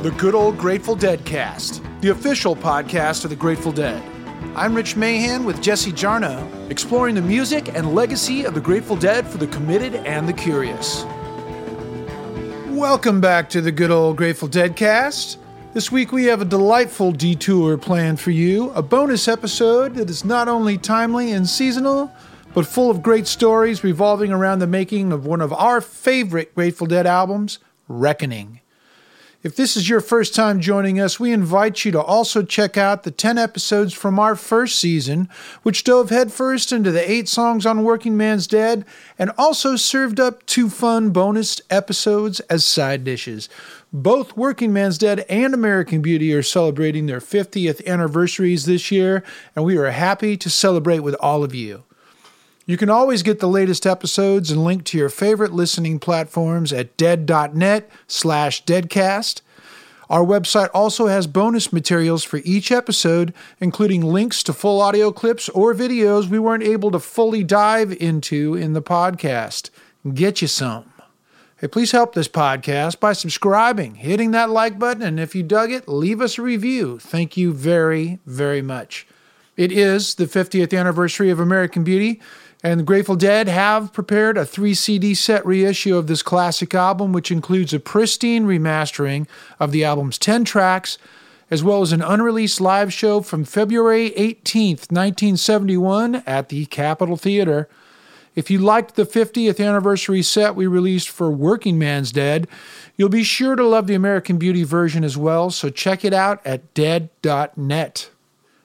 The Good Old Grateful Dead Cast, the official podcast of the Grateful Dead. I'm Rich Mahan with Jesse Jarnow, exploring the music and legacy of the Grateful Dead for the committed and the curious. Welcome back to the Good Old Grateful Dead Cast. This week we have a delightful detour planned for you, a bonus episode that is not only timely and seasonal, but full of great stories revolving around the making of one of our favorite Grateful Dead albums, Reckoning. If this is your first time joining us, we invite you to also check out the 10 episodes from our first season, which dove headfirst into the 8 songs on Working Man's Dead, and also served up 2 fun bonus episodes as side dishes. Both Working Man's Dead and American Beauty are celebrating their 50th anniversaries this year, and we are happy to celebrate with all of you. You can always get the latest episodes and link to your favorite listening platforms at dead.net/deadcast. Our website also has bonus materials for each episode, including links to full audio clips or videos we weren't able to fully dive into in the podcast. Get you some. Hey, please help this podcast by subscribing, hitting that like button, and if you dug it, leave us a review. Thank you very, very much. It is the 50th anniversary of American Beauty, and the Grateful Dead have prepared a 3-CD set reissue of this classic album, which includes a pristine remastering of the album's 10 tracks, as well as an unreleased live show from February 18th, 1971 at the Capitol Theater. If you liked the 50th anniversary set we released for Working Man's Dead, you'll be sure to love the American Beauty version as well, so check it out at dead.net.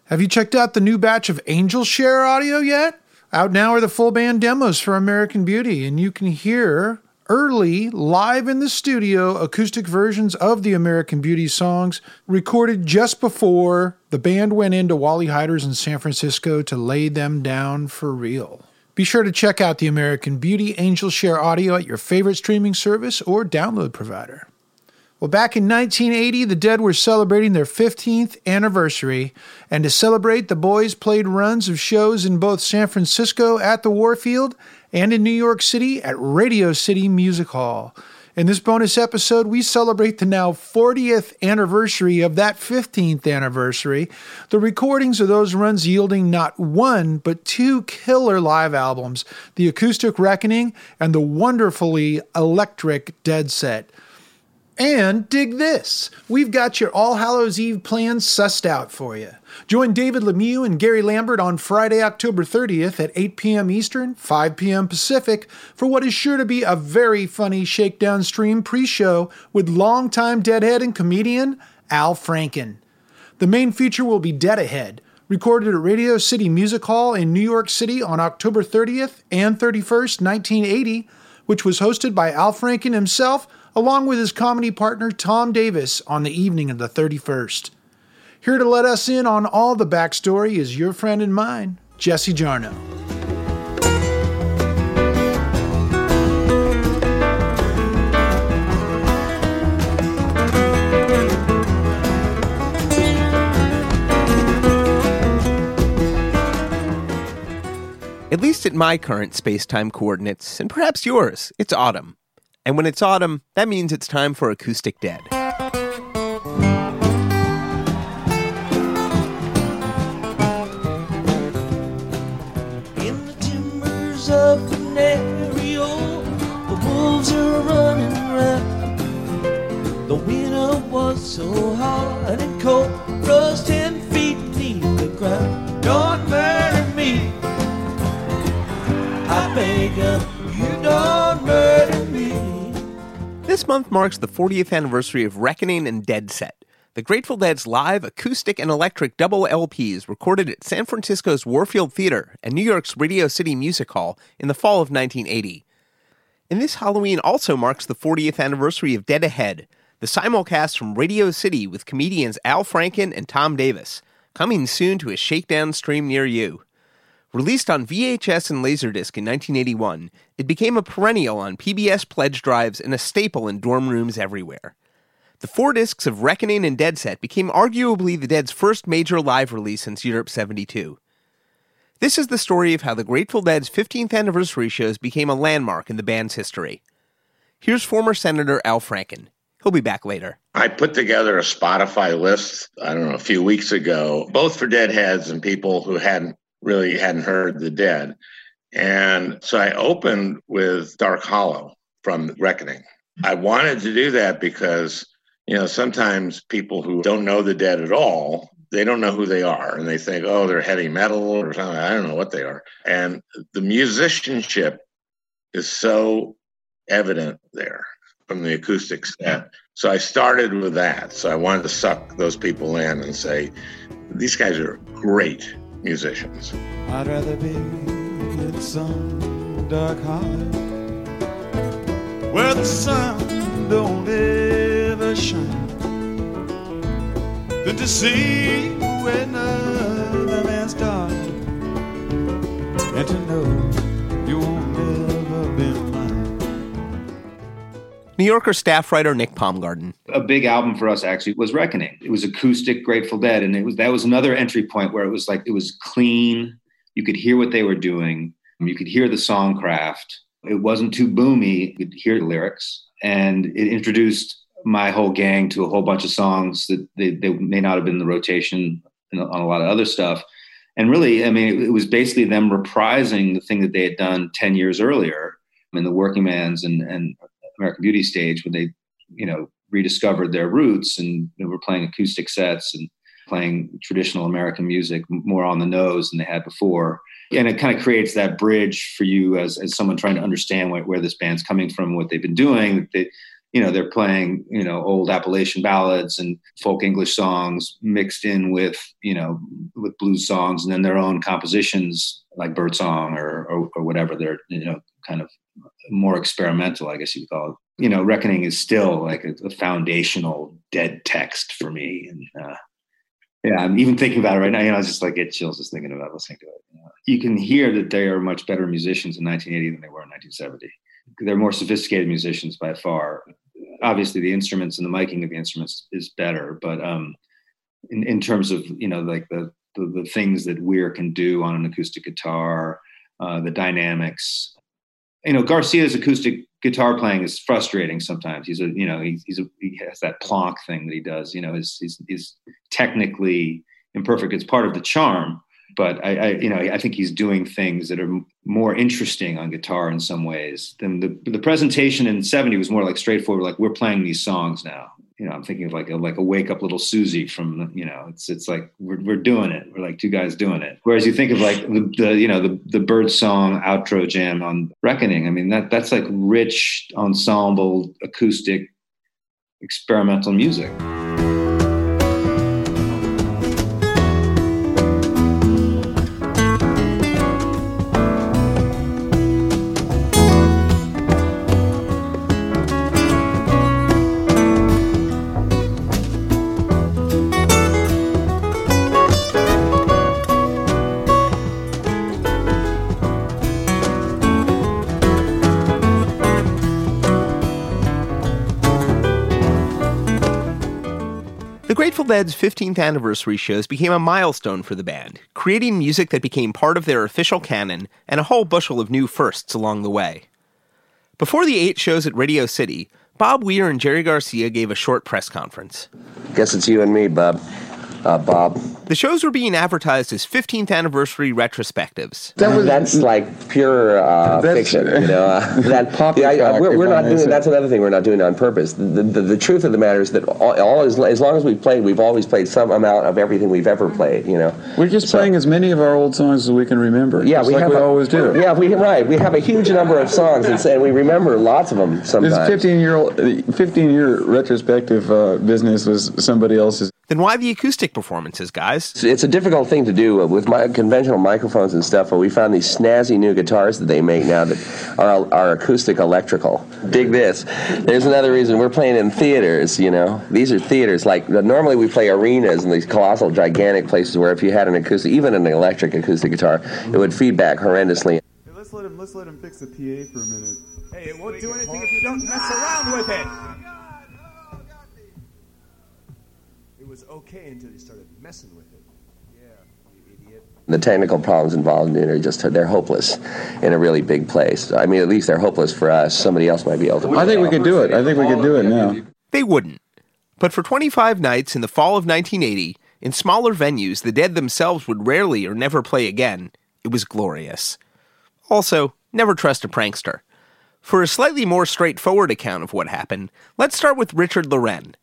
Have you checked out the new batch of Angel Share audio yet? Out now are the full band demos for American Beauty, and you can hear early, live in the studio, acoustic versions of the American Beauty songs recorded just before the band went into Wally Hyder's in San Francisco to lay them down for real. Be sure to check out the American Beauty Angel Share audio at your favorite streaming service or download provider. Well, back in 1980, the Dead were celebrating their 15th anniversary, and to celebrate, the boys played runs of shows in both San Francisco at the Warfield and in New York City at Radio City Music Hall. In this bonus episode, we celebrate the now 40th anniversary of that 15th anniversary, the recordings of those runs yielding not one, but 2 killer live albums, the acoustic Reckoning and the wonderfully electric Dead Set. And dig this, we've got your All Hallows Eve plans sussed out for you. Join David Lemieux and Gary Lambert on Friday, October 30th at 8 p.m. Eastern, 5 p.m. Pacific, for what is sure to be a very funny Shakedown Stream pre-show with longtime Deadhead and comedian Al Franken. The main feature will be Dead Ahead, recorded at Radio City Music Hall in New York City on October 30th and 31st, 1980, which was hosted by Al Franken himself, along with his comedy partner Tom Davis on the evening of the 31st. Here to let us in on all the backstory is your friend and mine, Jesse Jarnow. At least at my current space-time coordinates, and perhaps yours, it's autumn. And when it's autumn, that means it's time for Acoustic Dead. In the timbers of the Nerio, the wolves are running round. The winter was so hard and cold, rose 10 feet beneath the ground. Don't murder me, I beg of you, don't murder me. This month marks the 40th anniversary of Reckoning and Dead Set, the Grateful Dead's live acoustic and electric double LPs recorded at San Francisco's Warfield Theater and New York's Radio City Music Hall in the fall of 1980. And this Halloween also marks the 40th anniversary of Dead Ahead, the simulcast from Radio City with comedians Al Franken and Tom Davis, coming soon to a Shakedown stream near you. Released on VHS and Laserdisc in 1981, it became a perennial on PBS pledge drives and a staple in dorm rooms everywhere. The 4 discs of Reckoning and Dead Set became arguably the Dead's first major live release since Europe 72. This is the story of how the Grateful Dead's 15th anniversary shows became a landmark in the band's history. Here's former Senator Al Franken. He'll be back later. I put together a Spotify list, I don't know, a few weeks ago, both for Deadheads and people who hadn't heard the Dead. And so I opened with Dark Hollow from Reckoning. I wanted to do that because, you know, sometimes people who don't know the Dead at all, they don't know who they are. And they think, oh, they're heavy metal or something. I don't know what they are. And the musicianship is so evident there from the acoustic set. So I started with that. So I wanted to suck those people in and say, these guys are great musicians. I'd rather be in some dark hollow where the sun don't ever shine than to see another man's dark and to know you won't never be. New Yorker staff writer Nick Palmgarden. A big album for us actually was Reckoning. It was acoustic Grateful Dead, and that was another entry point where it was clean. You could hear what they were doing. You could hear the song craft. It wasn't too boomy. You could hear the lyrics, and it introduced my whole gang to a whole bunch of songs that they may not have been in the rotation on a lot of other stuff. And really, I mean, it was basically them reprising the thing that they had done 10 years earlier in the Working Man's and American Beauty stage when they, you know, rediscovered their roots and they were playing acoustic sets and playing traditional American music more on the nose than they had before. And it kind of creates that bridge for you as someone trying to understand where this band's coming from, what they've been doing. They, you know, they're playing, you know, old Appalachian ballads and folk English songs mixed in with, you know, with blues songs and then their own compositions like Birdsong or whatever they're, you know, kind of more experimental, I guess you would call it. You know, Reckoning is still like a foundational Dead text for me. And yeah, I'm even thinking about it right now. You know, I was just like get chills just thinking about listening to it. You can hear that they are much better musicians in 1980 than they were in 1970. They're more sophisticated musicians by far. Obviously, the instruments and the miking of the instruments is better, but in terms of, you know, like the things that Weir can do on an acoustic guitar, the dynamics. You know, Garcia's acoustic guitar playing is frustrating sometimes. He's a, you know, he has that plonk thing that he does. You know, is technically imperfect. It's part of the charm, but I think he's doing things that are more interesting on guitar in some ways than the presentation in '70 was more like straightforward. Like we're playing these songs now. You know, I'm thinking of like a Wake Up Little Susie from, you know, it's like we're doing it. We're like two guys doing it. Whereas you think of like the Birdsong outro jam on Reckoning. I mean, that's like rich ensemble acoustic experimental music. Dead's 15th anniversary shows became a milestone for the band, creating music that became part of their official canon and a whole bushel of new firsts along the way. Before the 8 shows at Radio City, Bob Weir and Jerry Garcia gave a short press conference. Guess it's you and me, Bob. Bob. The shows were being advertised as 15th anniversary retrospectives. That's like pure fiction, you know. That pop. We're not doing. That's another thing we're not doing on purpose. The truth of the matter is that as long as we've played, we've always played some amount of everything we've ever played. You know, we're just playing as many of our old songs as we can remember. Yeah, we always do. Yeah, we have a huge number of songs, and we remember lots of them. Sometimes this 15-year retrospective business was somebody else's. Then why the acoustic performances, guys? It's a difficult thing to do with my conventional microphones and stuff, but we found these snazzy new guitars that they make now that are acoustic electrical. Dig this. There's another reason we're playing in theaters, you know. These are theaters. Like, normally we play arenas and these colossal, gigantic places where if you had an acoustic, even an electric acoustic guitar, it would feedback horrendously. Hey, let's let him fix the PA for a minute. Hey, it won't do anything if you don't mess around with it. It was okay until you started messing with it. Yeah, you idiot. The technical problems involved in it are just, they're hopeless in a really big place. I mean, at least they're hopeless for us. Somebody else might be able to. I think we could do it. I think we could do it now. They wouldn't. But for 25 nights in the fall of 1980, in smaller venues the Dead themselves would rarely or never play again, it was glorious. Also, never trust a prankster. For a slightly more straightforward account of what happened, let's start with Richard Loren.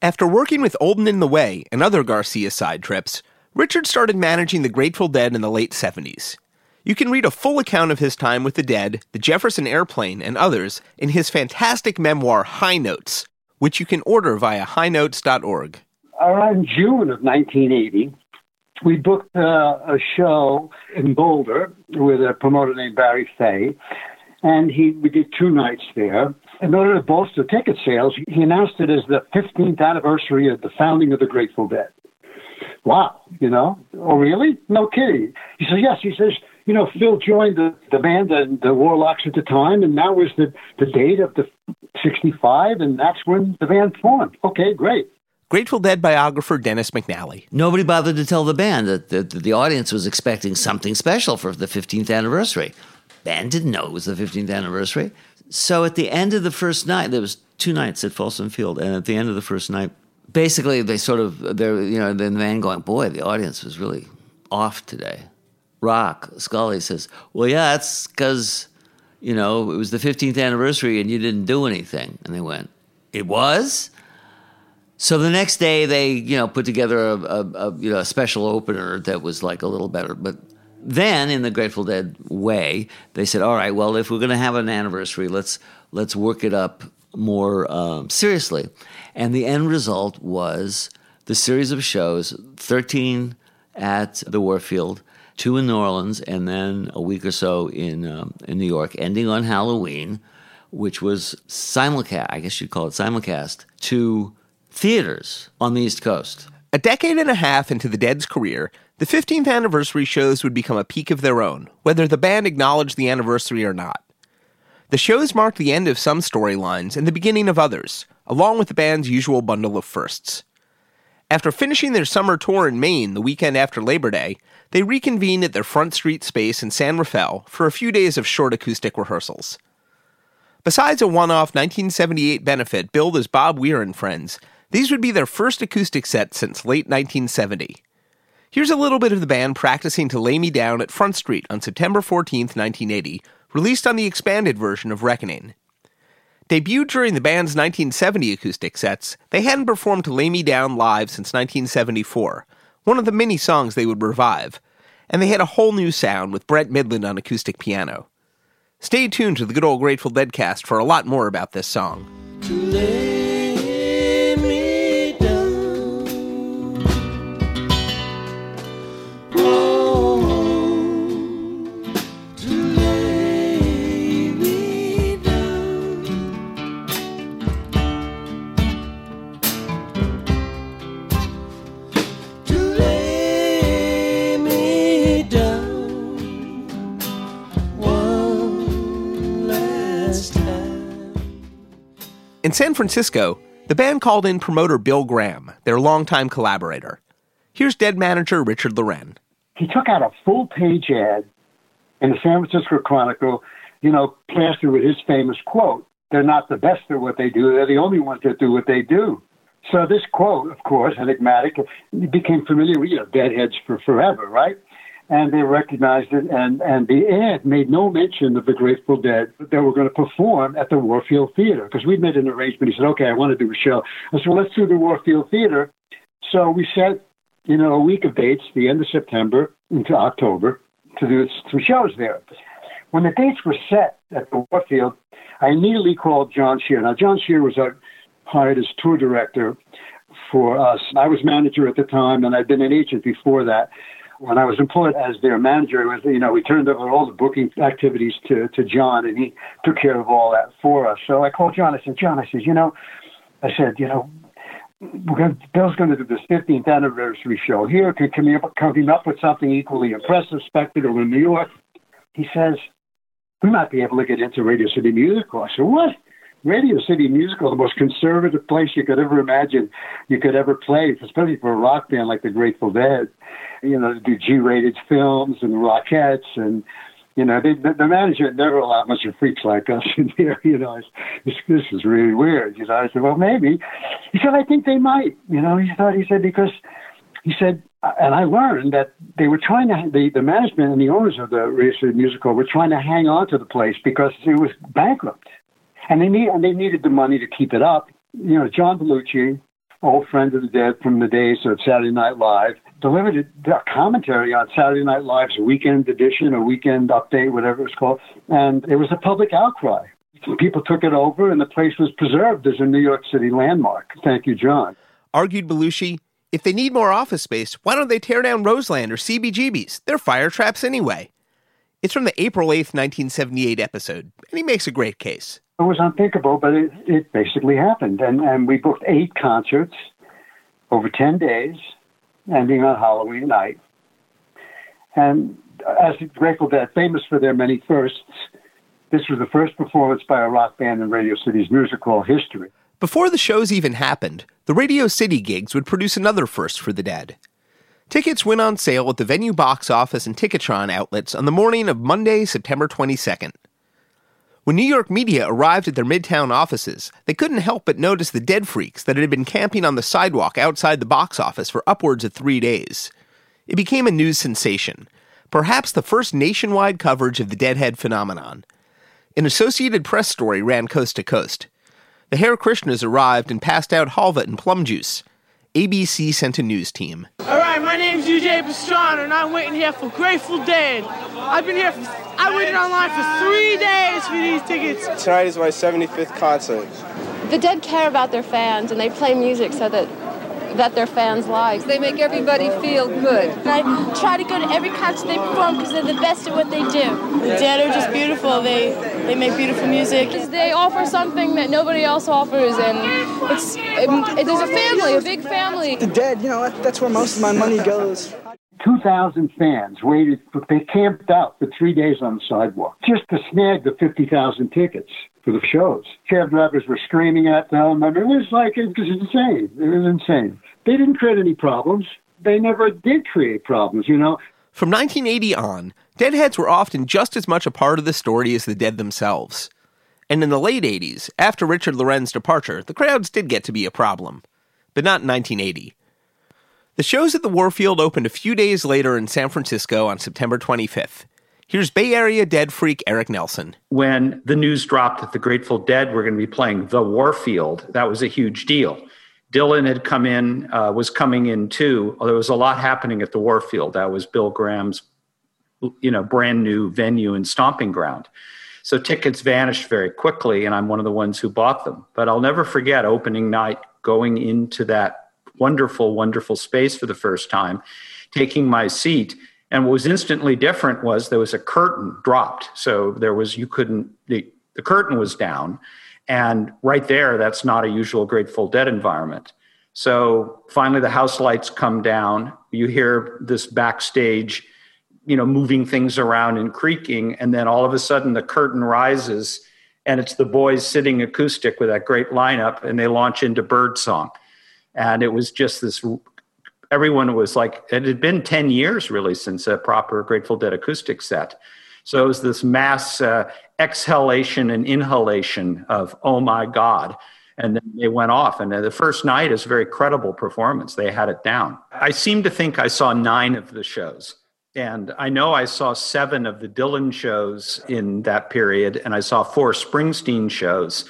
After working with Olden in the Way and other Garcia side trips, Richard started managing the Grateful Dead in the late 70s. You can read a full account of his time with the Dead, the Jefferson Airplane, and others in his fantastic memoir, High Notes, which you can order via highnotes.org. Around June of 1980, we booked a show in Boulder with a promoter named Barry Fay, and we did 2 nights there. In order to bolster ticket sales, he announced it as the 15th anniversary of the founding of the Grateful Dead. Wow, you know? Oh, really? No kidding. He says, yes. He says, you know, Phil joined the band, the Warlocks at the time, and that was the date of the 65, and that's when the band formed. Okay, great. Grateful Dead biographer Dennis McNally. Nobody bothered to tell the band that the audience was expecting something special for the 15th anniversary. Band didn't know it was the 15th anniversary. So at the end of the first night, there was 2 nights at Folsom Field, and at the end of the first night, basically the man going, boy, the audience was really off today. Rock Scully says, well, yeah, that's because, you know, it was the 15th anniversary and you didn't do anything. And they went, it was? So the next day they, you know, put together a special opener that was like a little better. But then in the Grateful Dead way, they said, all right, well, if we're going to have an anniversary, let's work it up more seriously. And the end result was the series of shows, 13 at the Warfield, 2 in New Orleans, and then a week or so in New York, ending on Halloween, which was simulcast, I guess you'd call it simulcast, to theaters on the East Coast. A decade and a half into the Dead's career, the 15th anniversary shows would become a peak of their own, whether the band acknowledged the anniversary or not. The shows marked the end of some storylines and the beginning of others, along with the band's usual bundle of firsts. After finishing their summer tour in Maine the weekend after Labor Day, they reconvened at their Front Street space in San Rafael for a few days of short acoustic rehearsals. Besides a one-off 1978 benefit billed as Bob Weir and Friends, these would be their first acoustic set since late 1970. Here's a little bit of the band practicing to Lay Me Down at Front Street on September 14, 1980, released on the expanded version of Reckoning. Debuted during the band's 1970 acoustic sets, they hadn't performed To Lay Me Down live since 1974, one of the many songs they would revive, and they had a whole new sound with Brent Midland on acoustic piano. Stay tuned to the Good Old Grateful Dead cast for a lot more about this song. To lay me down, oh, to lay me down, to lay me down. In San Francisco, the band called in promoter Bill Graham, their longtime collaborator. Here's Dead manager Richard Loren. He took out a full-page ad in the San Francisco Chronicle, you know, plastered with his famous quote, "They're not the best at what they do, they're the only ones that do what they do." So this quote, of course, enigmatic, became familiar, you know, Deadheads for forever, right? And they recognized it, and the ad made no mention of the Grateful Dead that were going to perform at the Warfield Theater, because we'd made an arrangement. He said, okay, I want to do a show. I said, well, let's do the Warfield Theater. So we set, you know, a week of dates, the end of September into October, to do some shows there. When the dates were set at the Warfield, I immediately called John Shearer. Now, John Shearer was hired as tour director for us. I was manager at the time, and I'd been an agent before that. When I was employed as their manager, it was, you know, we turned over all the booking activities to John, and he took care of all that for us. So I called John. I said, John, I said, Bill's going to do this 15th anniversary show here. Can we come up with something equally impressive, spectacular in New York? He says, we might be able to get into Radio City Music Hall. I said, what? Radio City Music Hall, the most conservative place you could ever imagine you could ever play, especially for a rock band like the Grateful Dead. You know, to do G-rated films and Rockettes and You know, the manager never allowed much of freaks like us in there. You know, this is really weird. You know, I said, well, maybe. He said, I think they might. You know, he said, because he said, and I learned that they were trying to, the management and the owners of the Radio City Music Hall were trying to hang on to the place because it was bankrupt. And they needed the money to keep it up. You know, John Belushi, old friend of the Dead from the days of Saturday Night Live, delivered a commentary on Saturday Night Live's weekend edition or weekend update, whatever it's called. And it was a public outcry. People took it over, and the place was preserved as a New York City landmark. Thank you, John. Argued Belushi, if they need more office space, why don't they tear down Roseland or CBGB's? They're fire traps anyway. It's from the April 8th, 1978 episode, and he makes a great case. It was unthinkable, but it basically happened. And we booked 8 concerts over 10 days, ending on Halloween night. And as the Grateful Dead, famous for their many firsts, this was the first performance by a rock band in Radio City's Music Hall history. Before the shows even happened, the Radio City gigs would produce another first for the Dead. Tickets went on sale at the venue box office and Ticketron outlets on the morning of Monday, September 22nd. When New York media arrived at their Midtown offices, they couldn't help but notice the Dead freaks that had been camping on the sidewalk outside the box office for upwards of 3 days. It became a news sensation, perhaps the first nationwide coverage of the Deadhead phenomenon. An Associated Press story ran coast to coast. The Hare Krishnas arrived and passed out halva and plum juice. ABC sent a news team. All right, my name's UJ Pastrana, and I'm waiting here for Grateful Dead. I waited online for 3 days for these tickets. Tonight is my 75th concert. The Dead care about their fans, and they play music so that their fans like. They make everybody feel good. I try to go to every concert they perform because they're the best at what they do. The Dead are just beautiful. They make beautiful music. They offer something that nobody else offers, and there's a family, a big family. The Dead, you know, that's where most of my money goes. 2,000 fans waited, but they camped out for 3 days on the sidewalk just to snag the 50,000 tickets for the shows. Cab drivers were screaming at them. I mean, it was insane. It was insane. They didn't create any problems. They never did create problems, you know. From 1980 on, Deadheads were often just as much a part of the story as the Dead themselves. And in the late 80s, after Richard Loren's departure, the crowds did get to be a problem. But not in 1980. The shows at the Warfield opened a few days later in San Francisco on September 25th. Here's Bay Area Dead freak Eric Nelson. When the news dropped that the Grateful Dead were going to be playing the Warfield, that was a huge deal. Dylan had come in, was coming in too. There was a lot happening at the Warfield. That was Bill Graham's, you know, brand new venue and stomping ground. So tickets vanished very quickly, and I'm one of the ones who bought them. But I'll never forget opening night, going into that wonderful, wonderful space for the first time, taking my seat. And what was instantly different was there was a curtain dropped. So there was, you couldn't, the curtain was down. And right there, that's not a usual Grateful Dead environment. So finally the house lights come down. You hear this backstage, you know, moving things around and creaking. And then all of a sudden the curtain rises and it's the boys sitting acoustic with that great lineup, and they launch into Birdsong. And it was just this, everyone was like, it had been 10 years really since a proper Grateful Dead acoustic set. So it was this mass exhalation and inhalation of, oh my God. And then they went off. And the first night is a very credible performance. They had it down. I seem to think I saw 9 of the shows. And I know I saw 7 of the Dylan shows in that period. And I saw 4 Springsteen shows,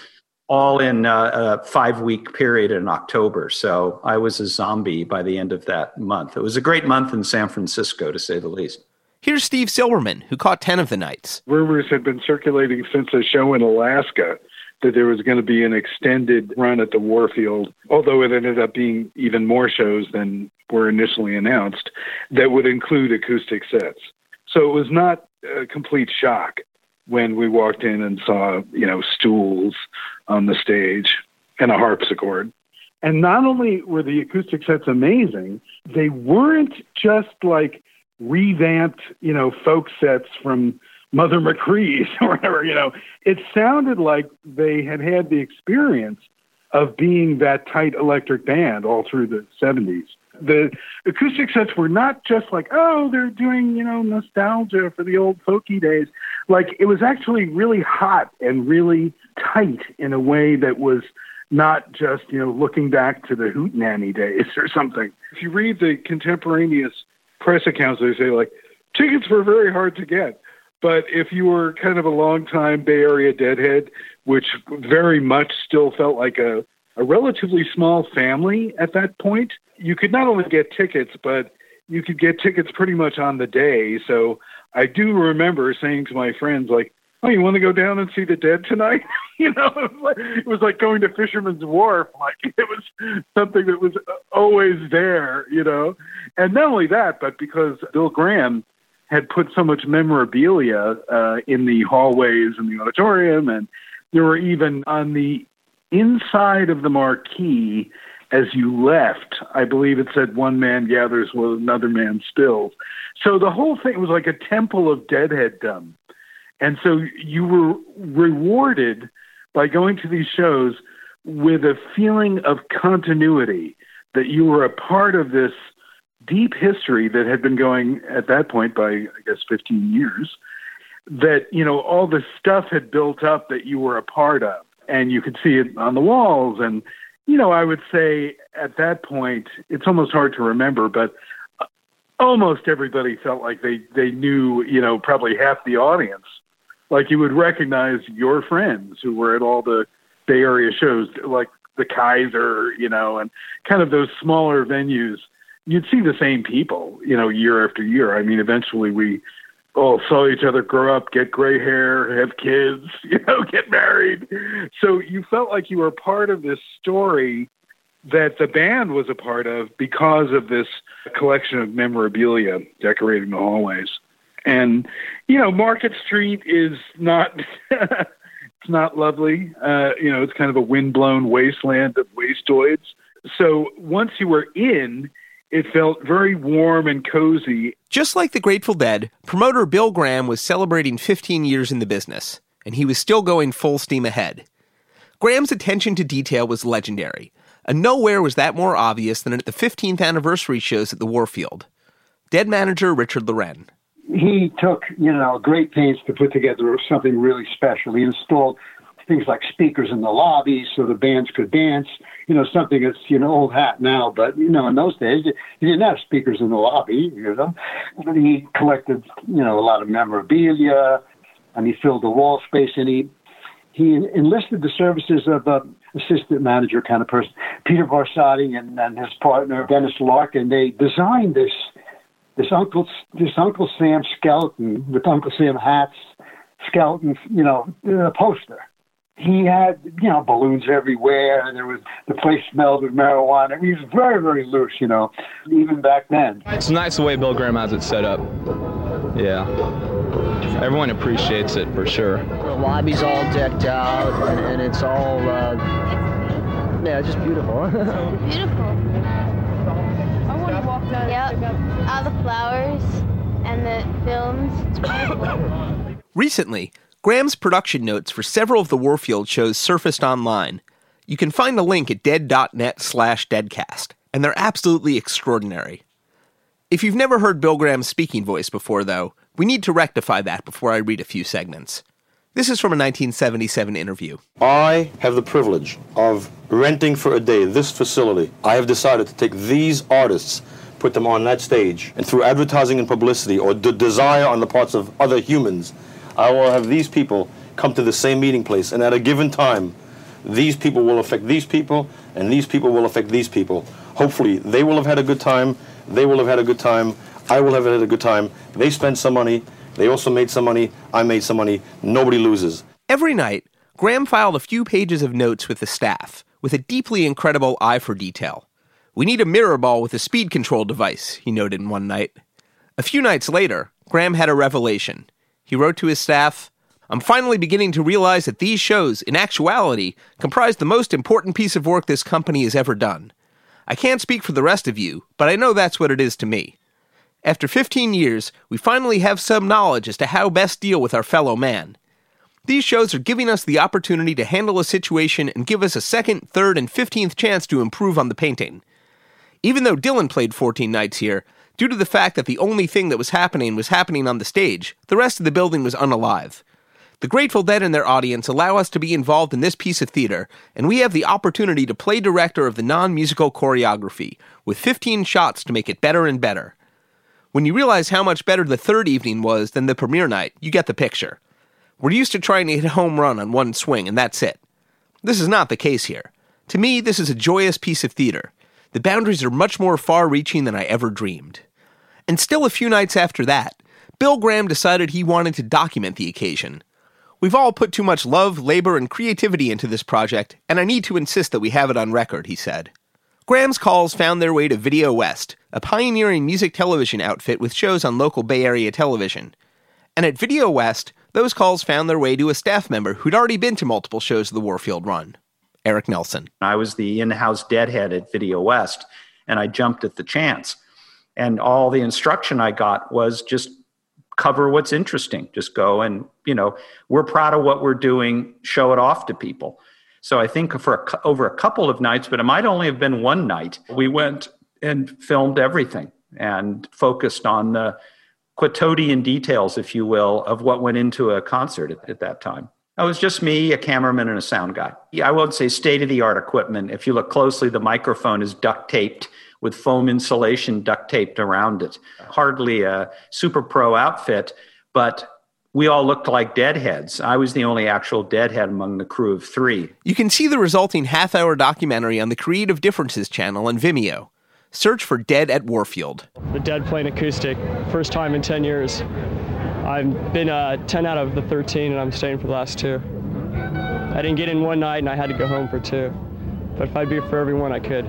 all in a 5-week period in October. So I was a zombie by the end of that month. It was a great month in San Francisco, to say the least. Here's Steve Silverman, who caught 10 of the nights. Rumors had been circulating since a show in Alaska that there was going to be an extended run at the Warfield, although it ended up being even more shows than were initially announced, that would include acoustic sets. So it was not a complete shock when we walked in and saw, you know, stools on the stage and a harpsichord. And not only were the acoustic sets amazing, they weren't just like revamped, you know, folk sets from Mother McCree's or whatever, you know. It sounded like they had had the experience of being that tight electric band all through the 70s. the acoustic sets were not just like, oh, they're doing, you know, nostalgia for the old folky days. Like, it was actually really hot and really tight in a way that was not just, you know, looking back to the Hootenanny days or something. If you read the contemporaneous press accounts, they say, like, tickets were very hard to get. But if you were kind of a long-time Bay Area deadhead, which very much still felt like a relatively small family at that point, you could not only get tickets, but you could get tickets pretty much on the day. So I do remember saying to my friends, like, oh, you want to go down and see the Dead tonight? You know, it was like going to Fisherman's Wharf. Like, it was something that was always there, you know. And not only that, but because Bill Graham had put so much memorabilia in the hallways and the auditorium, and there were even on the inside of the marquee as you left, I believe it said, one man gathers while another man spills. So the whole thing was like a temple of deadheaddom. And so you were rewarded by going to these shows with a feeling of continuity, that you were a part of this deep history that had been going at that point by, I guess, 15 years, that, you know, all this stuff had built up that you were a part of, and you could see it on the walls. And, you know, I would say at that point, it's almost hard to remember, but almost everybody felt like they knew, you know, probably half the audience. Like, you would recognize your friends who were at all the Bay Area shows, like the Kaiser, you know, and kind of those smaller venues. You'd see the same people, you know, year after year. I mean, eventually we all saw each other grow up, get gray hair, have kids, you know, get married. So you felt like you were part of this story that the band was a part of because of this collection of memorabilia decorating the hallways. And, you know, Market Street is not, it's not lovely. You know, it's kind of a windblown wasteland of wastoids. So once you were in, it felt very warm and cozy. Just like the Grateful Dead, promoter Bill Graham was celebrating 15 years in the business, and he was still going full steam ahead. Graham's attention to detail was legendary, and nowhere was that more obvious than at the 15th anniversary shows at the Warfield. Dead manager Richard Loren. He took, you know, great pains to put together something really special. He installed things like speakers in the lobby so the bands could dance, you know, something that's, you know, old hat now, but, you know, in those days, you didn't have speakers in the lobby, you know. He collected, you know, a lot of memorabilia, and he filled the wall space, and he enlisted the services of an assistant manager kind of person, Peter Varsati, and his partner, Dennis Larkin. They designed this Uncle Sam skeleton with Uncle Sam hats, skeleton, you know, poster. He had, you know, balloons everywhere, and there was, the place smelled of marijuana. He was very, very loose, you know, even back then. It's nice the way Bill Graham has it set up. Yeah. Everyone appreciates it, for sure. The lobby's all decked out, and it's all, yeah, just beautiful. Beautiful. I want to walk down. Yep. And pick up all the flowers and the films. It's beautiful. Recently, Graham's production notes for several of the Warfield shows surfaced online. You can find a link at dead.net/deadcast, and they're absolutely extraordinary. If you've never heard Bill Graham's speaking voice before, though, we need to rectify that before I read a few segments. This is from a 1977 interview. I have the privilege of renting for a day this facility. I have decided to take these artists, put them on that stage, and through advertising and publicity, or desire on the parts of other humans, I will have these people come to the same meeting place, and at a given time, these people will affect these people, and these people will affect these people. Hopefully, they will have had a good time, they will have had a good time, I will have had a good time, they spent some money, they also made some money, I made some money, nobody loses. Every night, Graham filed a few pages of notes with the staff, with a deeply incredible eye for detail. We need a mirror ball with a speed control device, he noted one night. A few nights later, Graham had a revelation. He wrote to his staff, "I'm finally beginning to realize that these shows, in actuality, comprise the most important piece of work this company has ever done. I can't speak for the rest of you, but I know that's what it is to me. After 15 years, we finally have some knowledge as to how best deal with our fellow man. These shows are giving us the opportunity to handle a situation and give us a second, third, and 15th chance to improve on the painting. even though Dylan played 14 nights here, due to the fact that the only thing that was happening on the stage, the rest of the building was unalive. The Grateful Dead and their audience allow us to be involved in this piece of theater, and we have the opportunity to play director of the non-musical choreography, with 15 shots to make it better and better. When you realize how much better the third evening was than the premiere night, you get the picture. We're used to trying to hit a home run on one swing, and that's it. This is not the case here. To me, this is a joyous piece of theater. The boundaries are much more far-reaching than I ever dreamed. And still a few nights after that, Bill Graham decided he wanted to document the occasion. We've all put too much love, labor, and creativity into this project, and I need to insist that we have it on record, he said. Graham's calls found their way to Video West, a pioneering music television outfit with shows on local Bay Area television. And at Video West, those calls found their way to a staff member who'd already been to multiple shows of the Warfield run, Eric Nelson. I was the in-house deadhead at Video West, and I jumped at the chance. And all the instruction I got was just cover what's interesting. Just go and, you know, we're proud of what we're doing, show it off to people. So I think for over a couple of nights, but it might only have been one night, we went and filmed everything and focused on the quotidian details, if you will, of what went into a concert at that time. It was just me, a cameraman, and a sound guy. I won't say state-of-the-art equipment. If you look closely, the microphone is duct-taped with foam insulation duct taped around it. Hardly a super pro outfit, but we all looked like deadheads. I was the only actual deadhead among the crew of three. You can see the resulting half-hour documentary on the Creative Differences channel on Vimeo. Search for Dead at Warfield. The Dead playing acoustic, first time in 10 years. I've been 10 out of the 13, and I'm staying for the last two. I didn't get in one night, and I had to go home for two. But if I'd be for everyone, I could.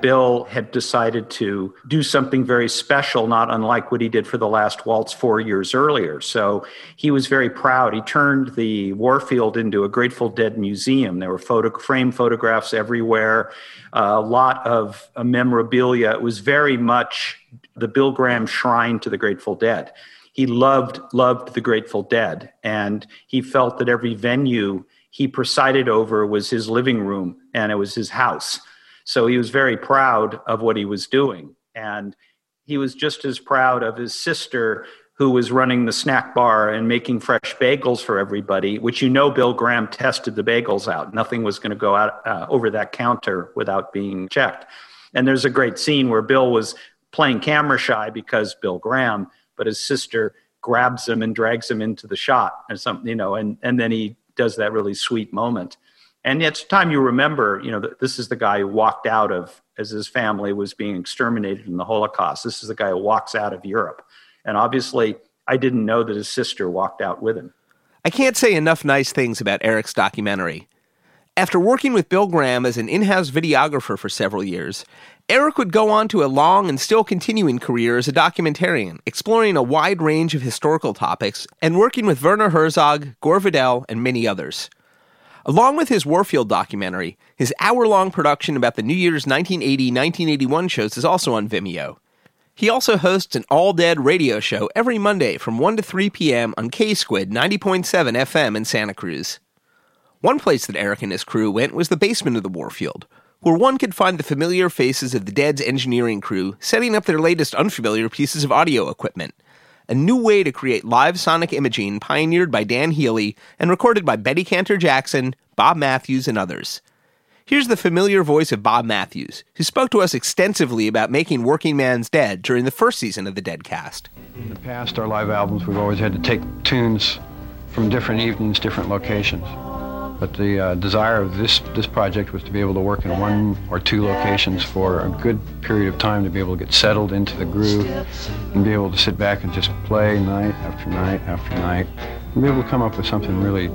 Bill had decided to do something very special, not unlike what he did for the Last Waltz 4 years earlier. So he was very proud. He turned the Warfield into a Grateful Dead museum. There were frame photographs everywhere, a lot of memorabilia. It was very much the Bill Graham shrine to the Grateful Dead. He loved the Grateful Dead, and he felt that every venue he presided over was his living room, and it was his house. So he was very proud of what he was doing, and he was just as proud of his sister, who was running the snack bar and making fresh bagels for everybody, which, you know, Bill Graham tested the bagels out. Nothing was going to go out over that counter without being checked. And there's a great scene where Bill was playing camera shy because Bill Graham, but his sister grabs him and drags him into the shot or something, you know, and then he does that really sweet moment. And it's time you remember, you know, that this is the guy who walked out of, as his family was being exterminated in the Holocaust. This is the guy who walks out of Europe. And obviously, I didn't know that his sister walked out with him. I can't say enough nice things about Eric's documentary. After working with Bill Graham as an in-house videographer for several years, Eric would go on to a long and still continuing career as a documentarian, exploring a wide range of historical topics and working with Werner Herzog, Gore Vidal, and many others. Along with his Warfield documentary, his hour-long production about the New Year's 1980-1981 shows is also on Vimeo. He also hosts an all-dead radio show every Monday from 1 to 3 p.m. on K-Squid 90.7 FM in Santa Cruz. One place that Eric and his crew went was the basement of the Warfield, where one could find the familiar faces of the Dead's engineering crew setting up their latest unfamiliar pieces of audio equipment, a new way to create live sonic imaging pioneered by Dan Healy and recorded by Betty Cantor Jackson, Bob Matthews, and others. Here's the familiar voice of Bob Matthews, who spoke to us extensively about making Working Man's Dead during the first season of the Deadcast. In the past, our live albums, we've always had to take tunes from different evenings, different locations. But the desire of this project was to be able to work in one or two locations for a good period of time, to be able to get settled into the groove and be able to sit back and just play night after night after night and be able to come up with something really,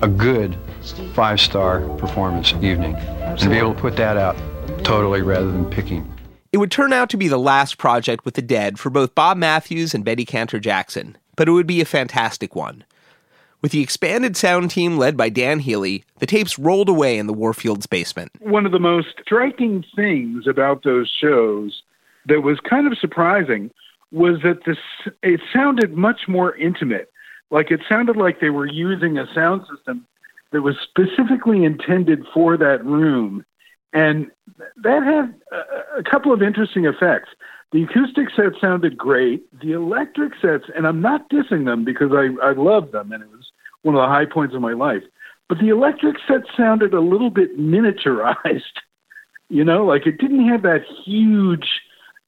a good 5-star performance evening, and be able to put that out totally rather than picking. It would turn out to be the last project with the Dead for both Bob Matthews and Betty Cantor Jackson, but it would be a fantastic one. With the expanded sound team led by Dan Healy, the tapes rolled away in the Warfield's basement. One of the most striking things about those shows that was kind of surprising was that this, it sounded much more intimate. Like, it sounded like they were using a sound system that was specifically intended for that room. And that had a couple of interesting effects. The acoustic set sounded great. The electric sets, and I'm not dissing them because I loved them, and it was one of the high points of my life. But the electric set sounded a little bit miniaturized, you know, like it didn't have that huge,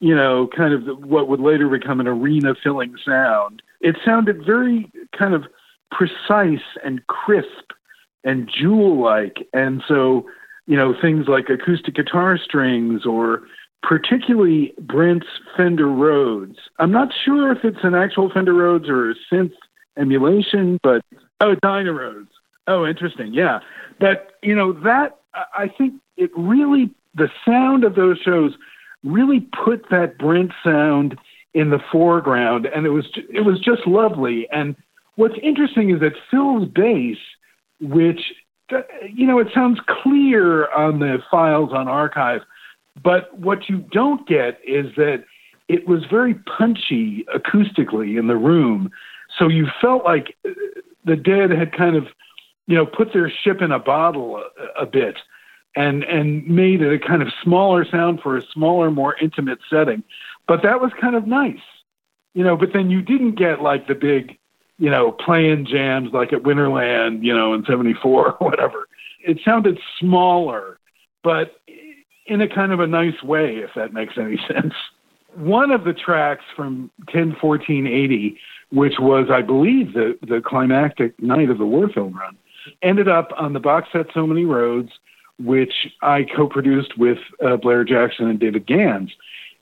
you know, kind of what would later become an arena-filling sound. It sounded very kind of precise and crisp and jewel-like. And so, you know, things like acoustic guitar strings or particularly Brent's Fender Rhodes. I'm not sure if it's an actual Fender Rhodes or a synth emulation, but, oh, Dyna Rhodes. Oh, interesting. Yeah. But, you know, that, I think it really, the sound of those shows really put that Brent sound in the foreground. And it was just lovely. And what's interesting is that Phil's bass, which, you know, it sounds clear on the files on archive, but what you don't get is that it was very punchy acoustically in the room. So you felt like the Dead had kind of, you know, put their ship in a bottle a bit and made it a kind of smaller sound for a smaller, more intimate setting. But that was kind of nice, you know, but then you didn't get like the big, you know, playing jams like at Winterland, you know, in 74 or whatever. It sounded smaller, but in a kind of a nice way, if that makes any sense. One of the tracks from 10-14-80, which was, I believe, the climactic night of the Warfield run, ended up on the box set So Many Roads, which I co-produced with Blair Jackson and David Gans.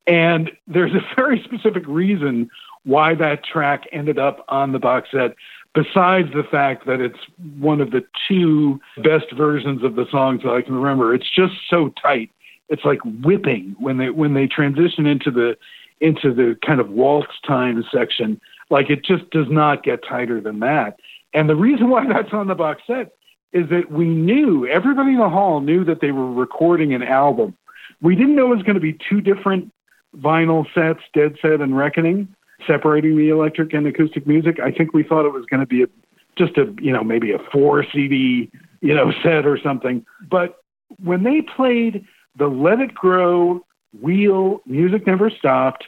And there's a very specific reason why that track ended up on the box set, besides the fact that it's one of the two best versions of the songs that I can remember. It's just so tight. It's like whipping when they transition into the kind of waltz time section. Like, it just does not get tighter than that. And the reason why that's on the box set is that we knew, everybody in the hall knew that they were recording an album. We didn't know it was going to be two different vinyl sets, Dead Set and Reckoning, separating the electric and acoustic music. I think we thought it was going to be maybe a 4 CD, you know, set or something. But when they played the Let It Grow, Wheel, Music Never Stopped,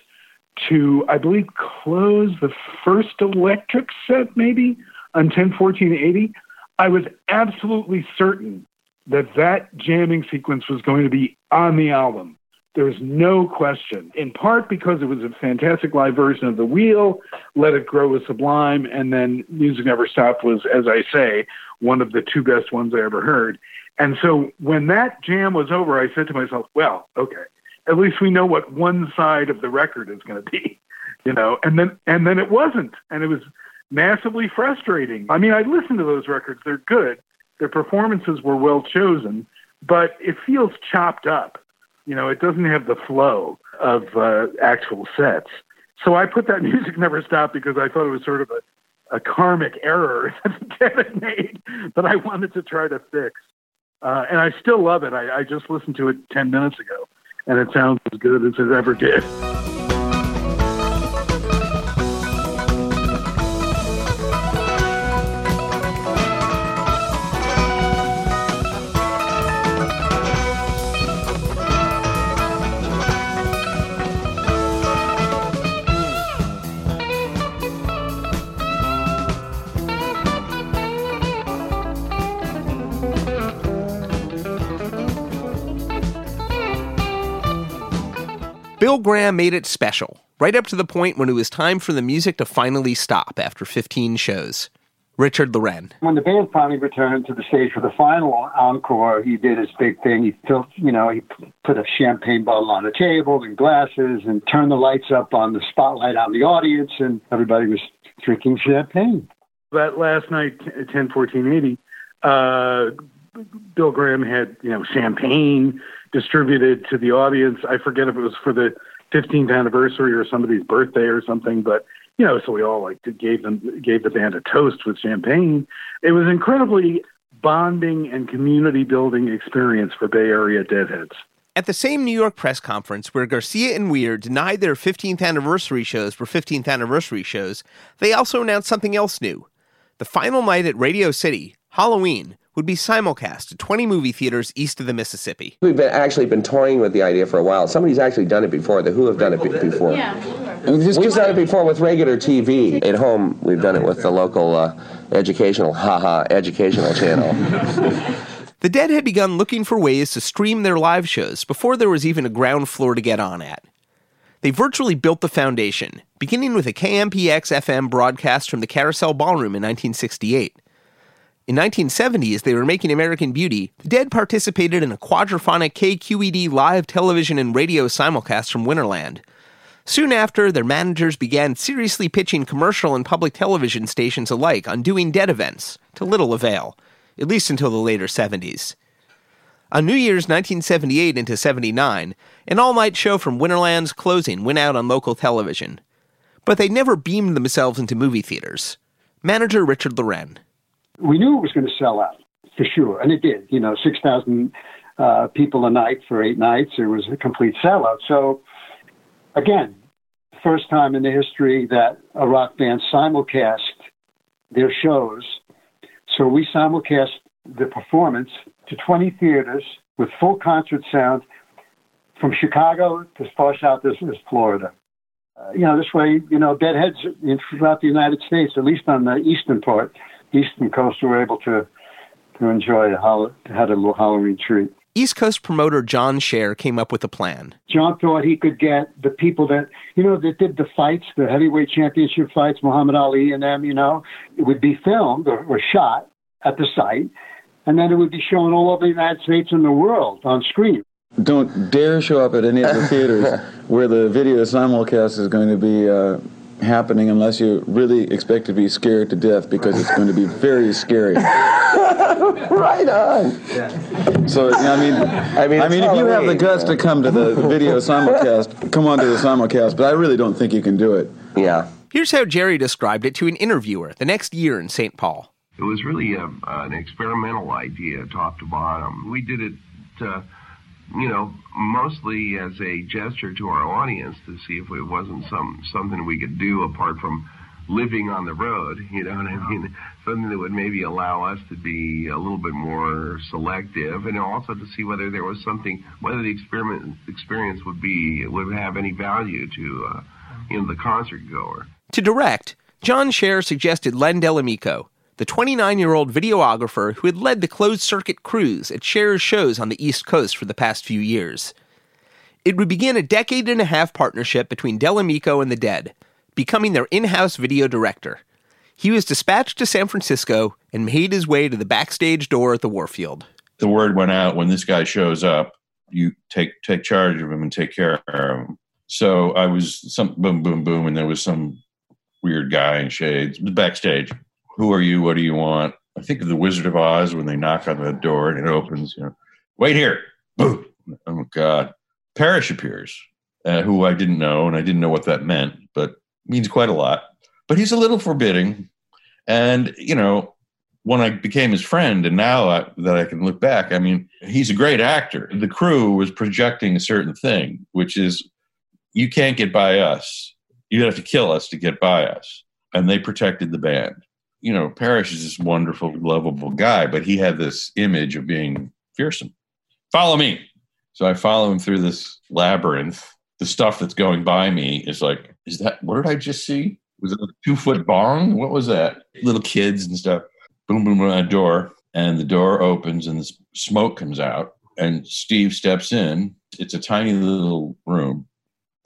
to, I believe, close the first electric set, maybe, on 10-14-80, I was absolutely certain that jamming sequence was going to be on the album. There was no question, in part because it was a fantastic live version of The Wheel, Let It Grow was sublime, and then Music Never Stopped was, as I say, one of the two best ones I ever heard. And so when that jam was over, I said to myself, well, okay, at least we know what one side of the record is going to be, you know, and then it wasn't. And it was massively frustrating. I mean, I listened to those records. They're good. Their performances were well chosen, but it feels chopped up. You know, it doesn't have the flow of actual sets. So I put that Music Never Stopped because I thought it was sort of a karmic error that the Dead had made that I wanted to try to fix. And I still love it. I just listened to it 10 minutes ago, and it sounds as good as it ever did. Bill Graham made it special, right up to the point when it was time for the music to finally stop after 15 shows. Richard Loren. When the band finally returned to the stage for the final encore, he did his big thing. He filled, you know, he put a champagne bottle on the table and glasses and turned the lights up on the spotlight on the audience, and everybody was drinking champagne. That last night, 10-14-80, Bill Graham had, you know, champagne distributed to the audience. I forget if it was for the 15th anniversary or somebody's birthday or something, but, you know, so we all like gave the band a toast with champagne. It was incredibly bonding and community building experience for Bay Area Deadheads. At the same New York press conference where Garcia and Weir denied their 15th anniversary shows were 15th anniversary shows, they also announced something else new. The final night at Radio City, Halloween, would be simulcast to 20 movie theaters east of the Mississippi. We've been toying with the idea for a while. Somebody's actually done it before. The Who have done it before. Yeah, sure. We've done it before with regular TV. At home, we've done it with the local educational channel. The Dead had begun looking for ways to stream their live shows before there was even a ground floor to get on at. They virtually built the foundation, beginning with a KMPX-FM broadcast from the Carousel Ballroom in 1968. In 1970, as they were making American Beauty, the Dead participated in a quadraphonic KQED live television and radio simulcast from Winterland. Soon after, their managers began seriously pitching commercial and public television stations alike on doing Dead events, to little avail. At least until the later 70s. On New Year's 1978 into 79, an all-night show from Winterland's closing went out on local television. But they never beamed themselves into movie theaters. Manager Richard Loren. We knew it was going to sell out, for sure, and it did. 6,000 people a night for 8 nights. It was a complete sellout. So, again, first time in the history that a rock band simulcast their shows. So we simulcast the performance to 20 theaters with full concert sound from Chicago to as far south as Florida. This way, deadheads throughout the United States, at least on the eastern coast, were able to enjoy had a little Halloween treat. East Coast promoter John Shearer came up with a plan. John thought he could get the people that, that did the fights, the heavyweight championship fights, Muhammad Ali and them, it would be filmed or shot at the site, and then it would be shown all over the United States and the world on screen. Don't dare show up at any of the theaters where the video simulcast is going to be happening unless you really expect to be scared to death, because it's going to be very scary. Right on. Yeah. So I mean, if you have the guts to come to the video simulcast, come on to the simulcast. But I really don't think you can do it. Yeah. Here's how Jerry described it to an interviewer the next year in St. Paul. It was really an experimental idea, top to bottom. We did it, mostly as a gesture to our audience to see if it wasn't something we could do apart from living on the road, you know what I mean? Something that would maybe allow us to be a little bit more selective, and also to see whether there was whether the experience would have any value to the concert goer. To direct, John Shearer suggested Len Delamico, the 29-year-old videographer who had led the closed-circuit crews at Shearer's shows on the East Coast for the past few years. It would begin a decade-and-a-half partnership between Delamico and the Dead, becoming their in-house video director. He was dispatched to San Francisco and made his way to the backstage door at the Warfield. The word went out, when this guy shows up, you take charge of him and take care of him. So I was boom, boom, boom, and there was some weird guy in shades backstage. Who are you? What do you want? I think of the Wizard of Oz when they knock on the door and it opens. Wait here. Boom. Oh, God. Parrish appears, who I didn't know, and I didn't know what that meant, but means quite a lot, but he's a little forbidding. And, when I became his friend, and now that I can look back, he's a great actor. The crew was projecting a certain thing, which is, you can't get by us. You'd have to kill us to get by us. And they protected the band. Parrish is this wonderful, lovable guy, but he had this image of being fearsome. Follow me. So I follow him through this labyrinth. The stuff that's going by me is like, what did I just see? Was it a 2-foot bong? What was that? Little kids and stuff. Boom, boom, boom, on a door. And the door opens and the smoke comes out. And Steve steps in. It's a tiny little room.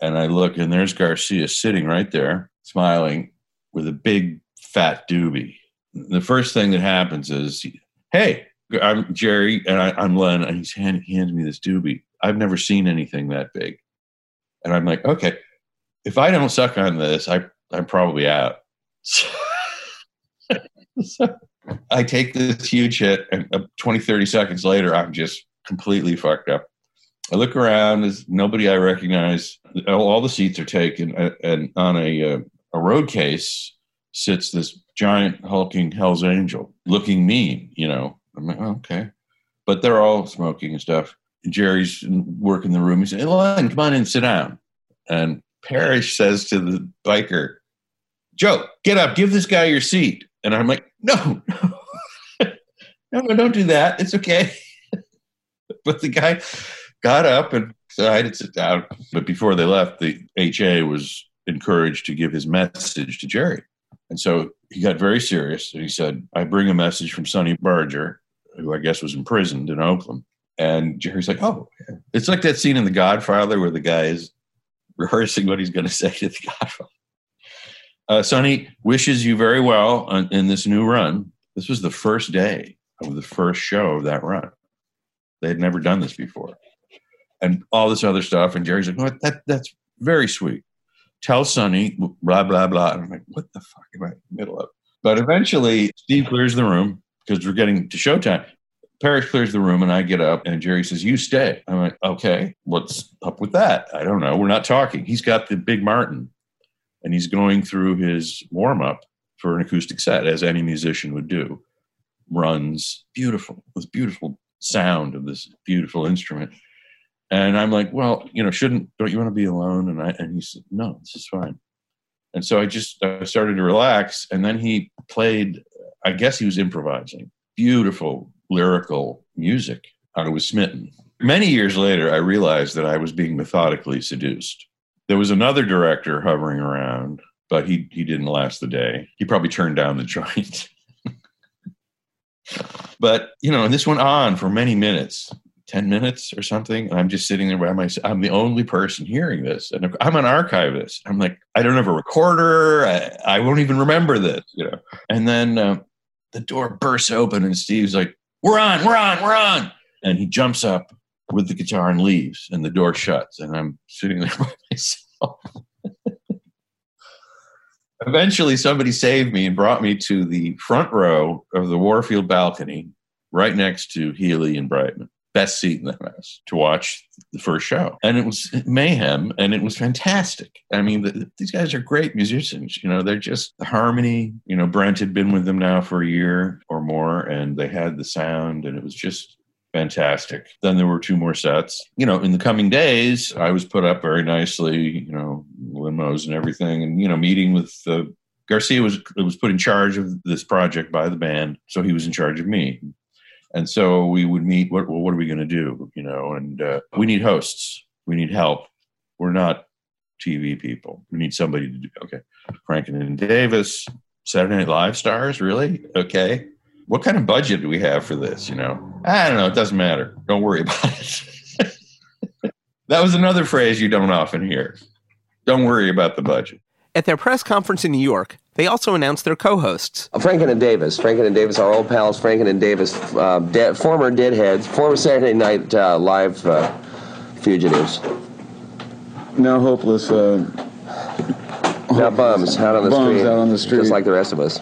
And I look, and there's Garcia sitting right there, smiling with a big, fat doobie. The first thing that happens is, hey, I'm Jerry, and I'm Len. And he hands me this doobie. I've never seen anything that big. And I'm like, okay, if I don't suck on this, I'm probably out. So I take this huge hit, and 20, 30 seconds later, I'm just completely fucked up. I look around, there's nobody I recognize. All the seats are taken, and on a road case sits this giant, hulking Hell's Angel, looking mean. I'm like, oh, okay. But they're all smoking and stuff. Jerry's working the room. He said, "Lon, come on in, sit down." And Parrish says to the biker, "Joe, get up, give this guy your seat." And I'm like, no, don't do that. It's okay. But the guy got up, and so I had to sit down. But before they left, the HA was encouraged to give his message to Jerry. And so he got very serious. And he said, "I bring a message from Sonny Barger," who I guess was imprisoned in Oakland. And Jerry's like, "Oh." It's like that scene in The Godfather where the guy is rehearsing what he's going to say to The Godfather. "Sonny wishes you very well in this new run." This was the first day of the first show of that run. They had never done this before. And all this other stuff. And Jerry's like, "Oh, that's very sweet. Tell Sonny, blah, blah, blah." And I'm like, what the fuck am I in the middle of? But eventually, Steve clears the room because we're getting to showtime. Parrish clears the room, and I get up, and Jerry says, "You stay." I'm like, okay, what's up with that? I don't know. We're not talking. He's got the Big Martin, and he's going through his warm-up for an acoustic set, as any musician would do. Runs beautiful, with beautiful sound of this beautiful instrument. And I'm like, "Well, don't you want to be alone?" And he said, "No, this is fine." And so I started to relax. And then he played, I guess he was improvising, beautiful lyrical music. I was smitten. Many years later, I realized that I was being methodically seduced. There was another director hovering around, but he didn't last the day. He probably turned down the joint. But, and this went on for many minutes. 10 minutes or something. And I'm just sitting there by myself. I'm the only person hearing this. And I'm an archivist. I'm like, I don't have a recorder. I won't even remember this, And then the door bursts open and Steve's like, we're on. And he jumps up with the guitar and leaves, and the door shuts. And I'm sitting there by myself. Eventually somebody saved me and brought me to the front row of the Warfield balcony right next to Healy and Brightman. Best seat in the house to watch the first show. And it was mayhem, and it was fantastic. I mean, these guys are great musicians. They're just the harmony. Brent had been with them now for a year or more, and they had the sound, and it was just fantastic. Then there were two more sets. In the coming days, I was put up very nicely, limos and everything, and, meeting with Garcia was put in charge of this project by the band, so he was in charge of me. And so we would meet, what are we going to do? We need hosts. We need help. We're not TV people. We need somebody to do, okay. Franken and Davis, Saturday Night Live stars, really? Okay. What kind of budget do we have for this, I don't know. It doesn't matter. Don't worry about it. That was another phrase you don't often hear. Don't worry about the budget. At their press conference in New York, they also announced their co-hosts. Franken and Davis, our old pals, Franken and Davis, former Deadheads, former Saturday Night Live fugitives. Now hopeless. Now bums out on the street. Just like the rest of us.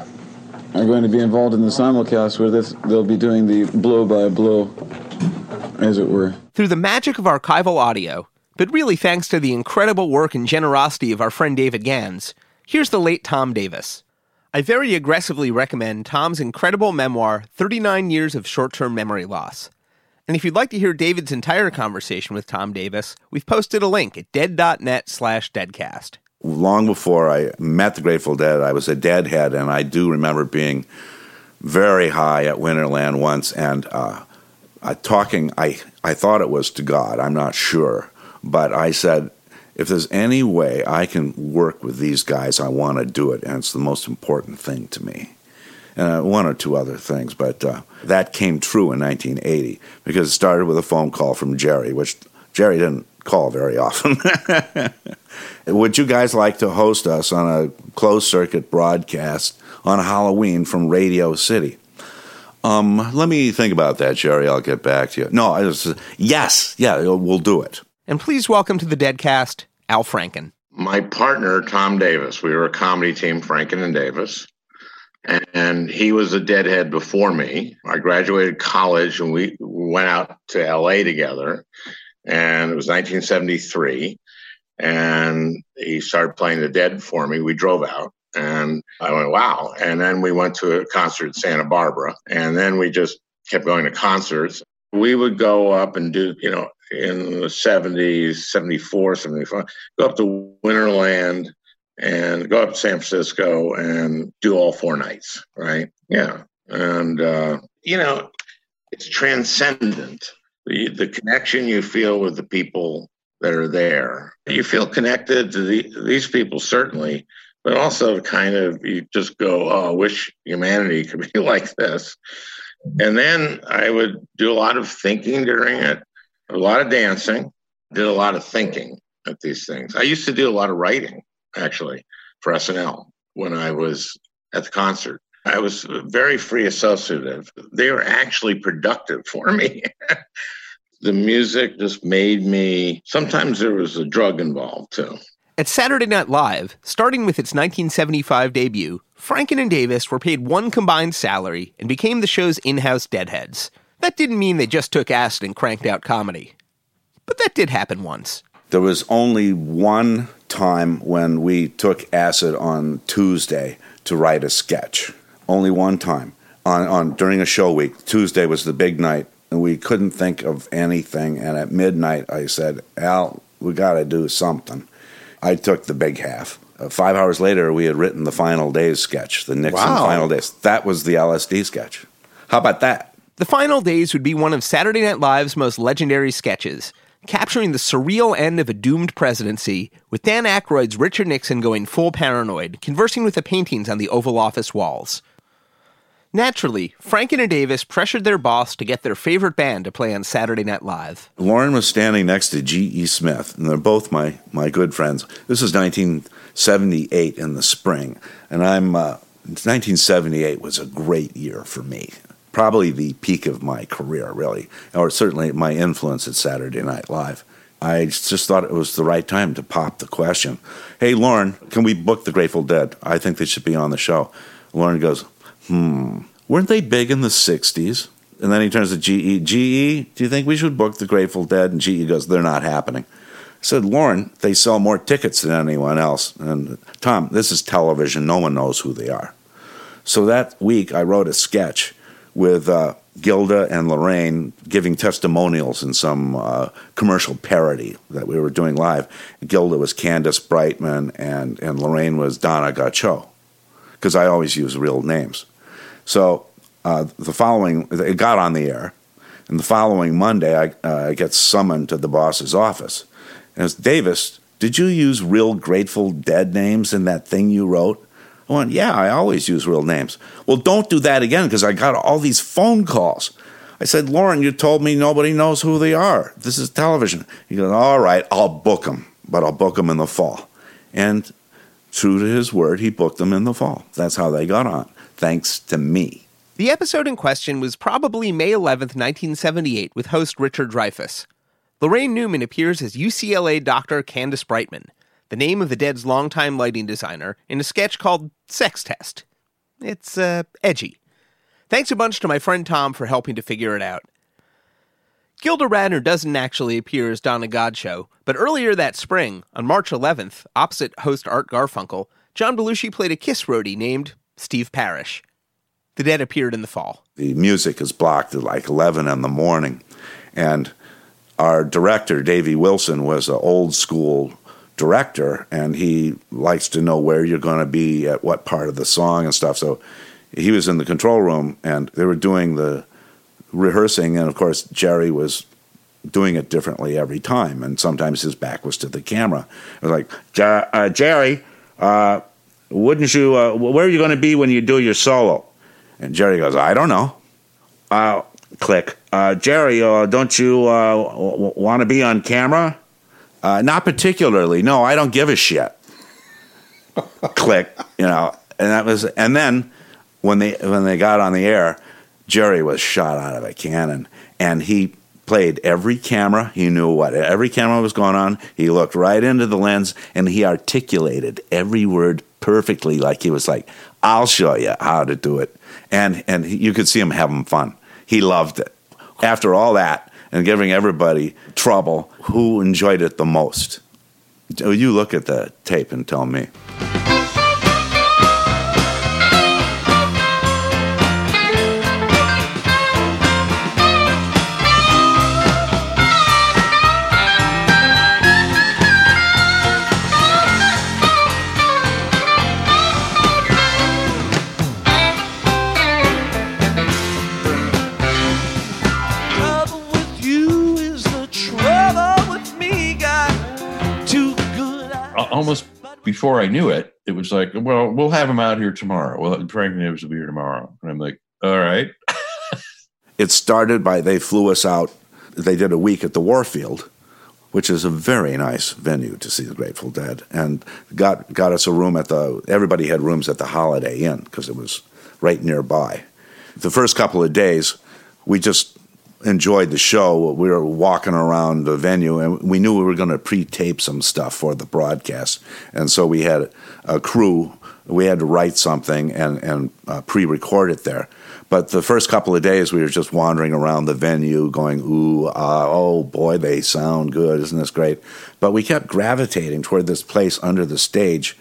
Are going to be involved in the simulcast where they'll be doing the blow-by-blow, as it were. Through the magic of archival audio, but really thanks to the incredible work and generosity of our friend David Gans, here's the late Tom Davis. I very aggressively recommend Tom's incredible memoir, 39 Years of Short-Term Memory Loss. And if you'd like to hear David's entire conversation with Tom Davis, we've posted a link at dead.net/deadcast. Long before I met the Grateful Dead, I was a deadhead, and I do remember being very high at Winterland once and talking, I thought it was to God, I'm not sure, but I said, if there's any way I can work with these guys, I want to do it, and it's the most important thing to me. And one or two other things, but that came true in 1980 because it started with a phone call from Jerry, which Jerry didn't call very often. "Would you guys like to host us on a closed-circuit broadcast on Halloween from Radio City?" Let me think about that, Jerry. I'll get back to you." "No, I just, yes, yeah, we'll do it." And please welcome to the Deadcast, Al Franken. My partner, Tom Davis. We were a comedy team, Franken and Davis. And he was a deadhead before me. I graduated college and we went out to L.A. together. And it was 1973. And he started playing the Dead for me. We drove out. And I went, wow. And then we went to a concert in Santa Barbara. And then we just kept going to concerts. We would go up and do, in the 70s, 74, 75, go up to Winterland and go up to San Francisco and do all four nights, right? Yeah. And, you know, it's transcendent. The connection you feel with the people that are there. You feel connected to these people, certainly, but also kind of you just go, oh, I wish humanity could be like this. And then I would do a lot of thinking during it, a lot of dancing, did a lot of thinking at these things. I used to do a lot of writing, actually, for SNL when I was at the concert. I was very free associative. They were actually productive for me. The music just made me, sometimes there was a drug involved too. At Saturday Night Live, starting with its 1975 debut, Franken and Davis were paid one combined salary and became the show's in-house deadheads. That didn't mean they just took acid and cranked out comedy. But that did happen once. There was only one time when we took acid on Tuesday to write a sketch. Only one time. During a show week, Tuesday was the big night, and we couldn't think of anything. And at midnight, I said, Al, we got to do something. I took the big half. 5 hours later, we had written the Final Days sketch, the Nixon Final Days. That was the LSD sketch. How about that? The Final Days would be one of Saturday Night Live's most legendary sketches, capturing the surreal end of a doomed presidency with Dan Aykroyd's Richard Nixon going full paranoid, conversing with the paintings on the Oval Office walls. Naturally, Franken and Davis pressured their boss to get their favorite band to play on Saturday Night Live. Loren was standing next to G.E. Smith, and they're both my good friends. This is 1978 in the spring, and 1978 was a great year for me. Probably the peak of my career, really, or certainly my influence at Saturday Night Live. I just thought it was the right time to pop the question. Hey, Loren, can we book the Grateful Dead? I think they should be on the show. Loren goes, weren't they big in the 60s? And then he turns to G.E. G.E., do you think we should book the Grateful Dead? And G.E. goes, they're not happening. I said, Loren, they sell more tickets than anyone else. And Tom, this is television. No one knows who they are. So that week I wrote a sketch with Gilda and Lorraine giving testimonials in some commercial parody that we were doing live. Gilda was Candace Brightman and Lorraine was Donna Gaucho, because I always use real names. So it got on the air, and the following Monday, I get summoned to the boss's office. And it was, Davis, did you use real Grateful Dead names in that thing you wrote? I went, yeah, I always use real names. Well, don't do that again, because I got all these phone calls. I said, Loren, you told me nobody knows who they are. This is television. He goes, all right, I'll book them, but I'll book them in the fall. And true to his word, he booked them in the fall. That's how they got on. Thanks to me. The episode in question was probably May 11th, 1978, with host Richard Dreyfuss. Lorraine Newman appears as UCLA Dr. Candace Brightman, the name of the Dead's longtime lighting designer, in a sketch called Sex Test. It's, edgy. Thanks a bunch to my friend Tom for helping to figure it out. Gilda Radner doesn't actually appear as Donna Gaucho, but earlier that spring, on March 11th, opposite host Art Garfunkel, John Belushi played a Kiss roadie named Steve Parrish. The Dead appeared in the fall. The music is blocked at like 11 in the morning, and our director, Davey Wilson, was an old-school director, and he likes to know where you're going to be at what part of the song and stuff, so he was in the control room, and they were doing the rehearsing, and of course, Jerry was doing it differently every time, and sometimes his back was to the camera. I was like, Jerry, wouldn't you, where are you going to be when you do your solo? And Jerry goes, I don't know. Click. Jerry, don't you want to be on camera? Not particularly. No, I don't give a shit. Click. You know, and that was, and then when they got on the air, Jerry was shot out of a cannon, and he played every camera. He knew what every camera was going on. He looked right into the lens, and he articulated every word perfectly, like he was like, I'll show you how to do it. And you could see him having fun. He loved it. After all that, and giving everybody trouble, who enjoyed it the most? You look at the tape and tell me. almost before I knew it, it was like, well, we'll have him out here tomorrow. Well, Frank Davis will be here tomorrow. And I'm like, all right. It started by they flew us out. They did a week at the Warfield, which is a very nice venue to see the Grateful Dead, and got us a room at the, everybody had rooms at the Holiday Inn because it was right nearby. The first couple of days, we just enjoyed the show. We were walking around the venue, and we knew we were going to pre-tape some stuff for the broadcast, and so we had a crew. We had to write something and pre-record it there. But the first couple of days, we were just wandering around the venue going, ooh, ah, oh, boy, they sound good. Isn't this great? But we kept gravitating toward this place under the stage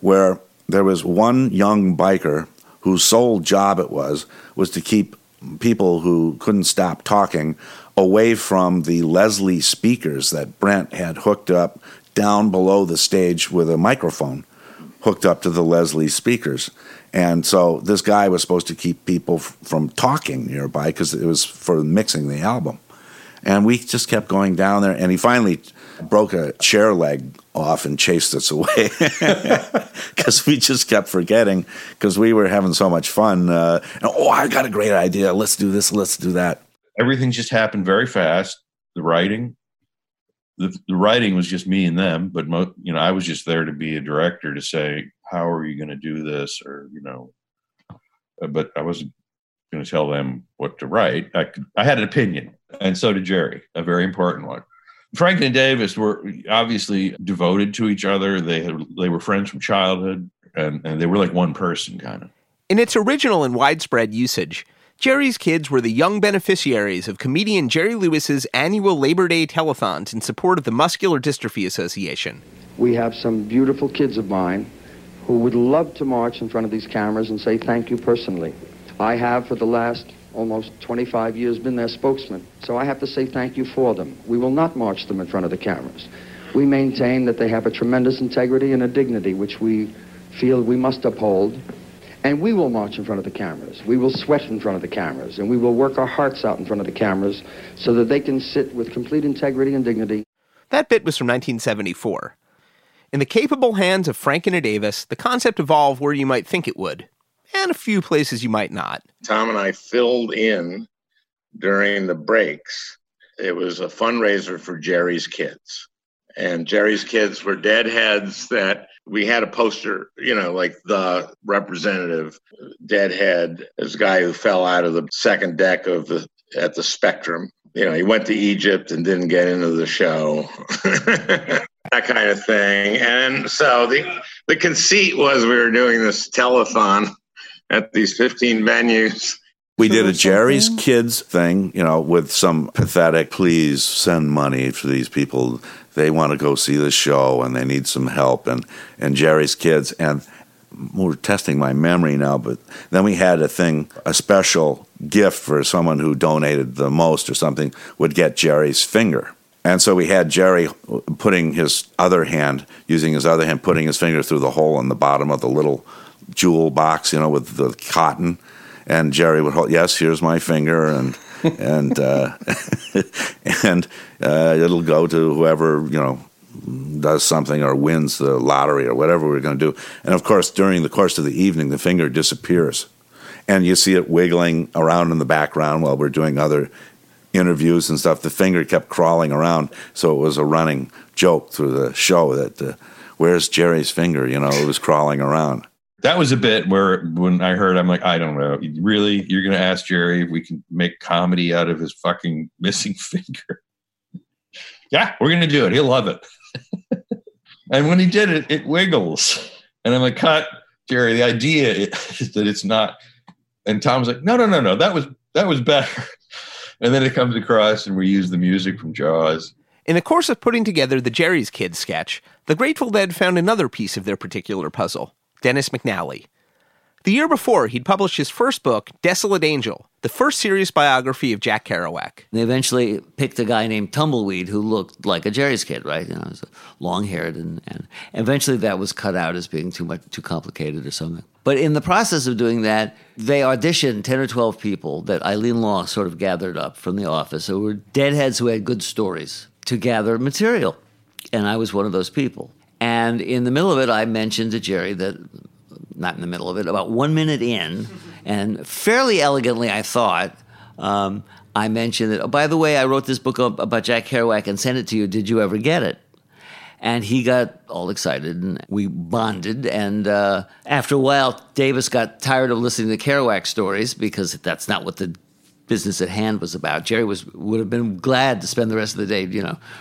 where there was one young biker whose sole job it was to keep people who couldn't stop talking away from the Leslie speakers that Brent had hooked up down below the stage with a microphone hooked up to the Leslie speakers. And so this guy was supposed to keep people from talking nearby because it was for mixing the album. And we just kept going down there, and he finally broke a chair leg off and chased us away because we just kept forgetting because we were having so much fun. I got a great idea. Let's do this. Let's do that. Everything just happened very fast. The writing was just me and them, but I was just there to be a director to say, how are you going to do this? Or, but I wasn't going to tell them what to write. I had an opinion, and so did Jerry, a very important one. Frank and Davis were obviously devoted to each other. They were friends from childhood, and they were like one person, kind of. In its original and widespread usage, Jerry's kids were the young beneficiaries of comedian Jerry Lewis's annual Labor Day telethons in support of the Muscular Dystrophy Association. We have some beautiful kids of mine who would love to march in front of these cameras and say thank you personally. I have, for the last almost 25 years, been their spokesman, so I have to say thank you for them. We will not march them in front of the cameras. We maintain that they have a tremendous integrity and a dignity which we feel we must uphold, and we will march in front of the cameras. We will sweat in front of the cameras, and we will work our hearts out in front of the cameras so that they can sit with complete integrity and dignity. That bit was from 1974. In the capable hands of Franken and Davis, the concept evolved where you might think it would, and a few places you might not. Tom and I filled in during the breaks. It was a fundraiser for Jerry's kids. And Jerry's kids were deadheads that we had a poster, like the representative deadhead, this guy who fell out of the second deck at the Spectrum. He went to Egypt and didn't get into the show. That kind of thing. And so the conceit was we were doing this telethon at these 15 venues. We did a Jerry's Kids thing, with some pathetic, please send money for these people. They want to go see the show and they need some help. And Jerry's Kids. And we're testing my memory now, but then we had a special gift for someone who donated the most or something would get Jerry's finger. And so we had Jerry putting his finger through the hole in the bottom of the little jewel box, with the cotton. And Jerry would hold, yes, here's my finger, and it'll go to whoever, does something or wins the lottery or whatever we're going to do. And, of course, during the course of the evening, the finger disappears. And you see it wiggling around in the background while we're doing other interviews and stuff. The finger kept crawling around, so it was a running joke through the show that where's Jerry's finger? It was crawling around. That was a bit where when I heard, I'm like, I don't know, really, you're going to ask Jerry if we can make comedy out of his fucking missing finger? Yeah, we're going to do it. He'll love it. And when he did it, it wiggles, and I'm like, cut, Jerry. The idea is that it's not. And Tom's like, no, that was better. And then it comes across, and we use the music from Jaws. In the course of putting together the Jerry's Kids sketch, the Grateful Dead found another piece of their particular puzzle, Dennis McNally. The year before, he'd published his first book, Desolate Angel, the first serious biography of Jack Kerouac. They eventually picked a guy named Tumbleweed who looked like a Jerry's kid, right? He was long-haired, and eventually that was cut out as being too complicated or something. But in the process of doing that, they auditioned 10 or 12 people that Eileen Law sort of gathered up from the office who were deadheads who had good stories to gather material. And I was one of those people. And in the middle of it, I mentioned to Jerry that, not in the middle of it, about 1 minute in, and fairly elegantly, I thought, I mentioned that, oh, by the way, I wrote this book about Jack Kerouac and sent it to you. Did you ever get it? And he got all excited, and we bonded. And after a while, Davis got tired of listening to Kerouac stories because that's not what the business at hand was about. Jerry would have been glad to spend the rest of the day,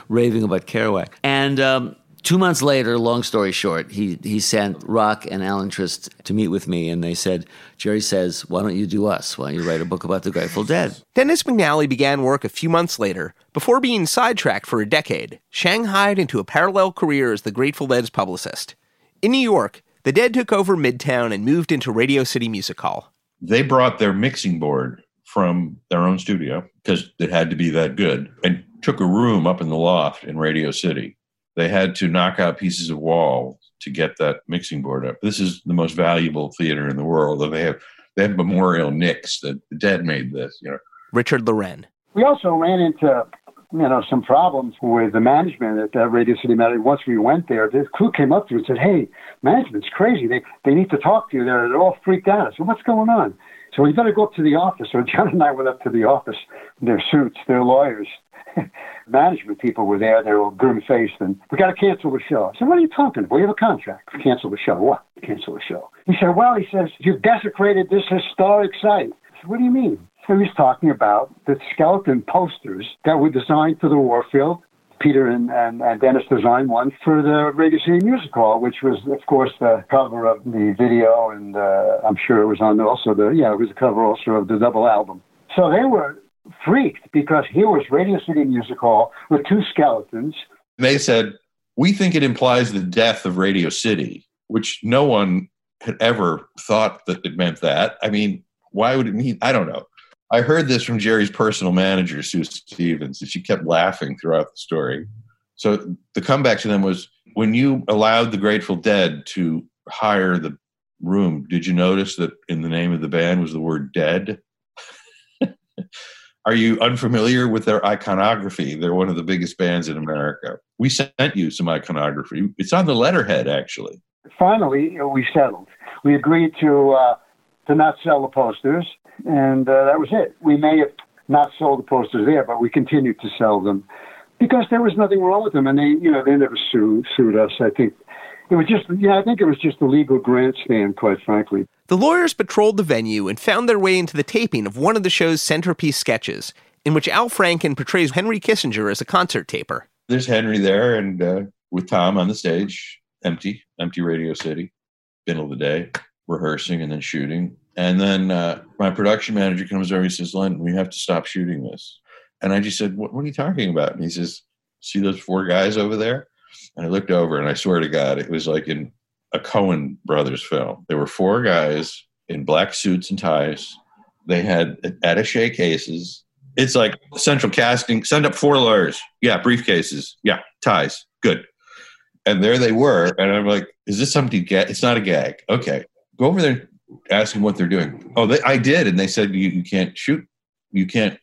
raving about Kerouac. And 2 months later, long story short, he sent Rock and Alan Trist to meet with me, and they said, Jerry says, why don't you do us? Why don't you write a book about the Grateful Dead? Dennis McNally began work a few months later, before being sidetracked for a decade, shanghaied into a parallel career as the Grateful Dead's publicist. In New York, the Dead took over Midtown and moved into Radio City Music Hall. They brought their mixing board from their own studio, because it had to be that good, and took a room up in the loft in Radio City. They had to knock out pieces of wall to get that mixing board up. This is the most valuable theater in the world. And they have memorial nicks that the Dead made this, Richard Loren. We also ran into, some problems with the management at Radio City Music. Once we went there, the crew came up to us and said, hey, management's crazy. They need to talk to you. They're all freaked out. I said, what's going on? So we better go up to the office. So John and I went up to the office in their suits, their lawyers. Management people were there, they were all grim-faced, and we got to cancel the show. I said, what are you talking about? We have a contract. Cancel the show. What? Cancel the show. He said, he says, you've desecrated this historic site. I said, what do you mean? So he's talking about the skeleton posters that were designed for the Warfield. Peter and Dennis designed one for the Radio City Music Hall, which was, of course, the cover of the video, and I'm sure it was on also it was the cover also of the double album. So they were freaked because here was Radio City Music Hall with two skeletons. They said, we think it implies the death of Radio City, which no one had ever thought that it meant that. I mean, why would it mean? I don't know. I heard this from Jerry's personal manager, Sue Stevens, and she kept laughing throughout the story. So the comeback to them was, when you allowed the Grateful Dead to hire the room, did you notice that in the name of the band was the word dead? Are you unfamiliar with their iconography? They're one of the biggest bands in America. We sent you some iconography. It's on the letterhead, actually. Finally, we settled. We agreed to not sell the posters, and that was it. We may have not sold the posters there, but we continued to sell them because there was nothing wrong with them, and they never sued us. I think it was just a legal grandstand, quite frankly. The lawyers patrolled the venue and found their way into the taping of one of the show's centerpiece sketches, in which Al Franken portrays Henry Kissinger as a concert taper. There's Henry there, and with Tom on the stage, empty Radio City, middle of the day, rehearsing and then shooting. And then my production manager comes over and says, Len, we have to stop shooting this. And I just said, what are you talking about? And he says, see those four guys over there? And I looked over, and I swear to God, it was like in a Coen Brothers film. There were four guys in black suits and ties. They had attaché cases. It's like central casting. Send up four lawyers. Yeah, briefcases. Yeah, ties. Good. And there they were. And I'm like, is this something? It's not a gag. Okay. Go over there and ask them what they're doing. Oh, I did. And they said, you can't shoot. You can't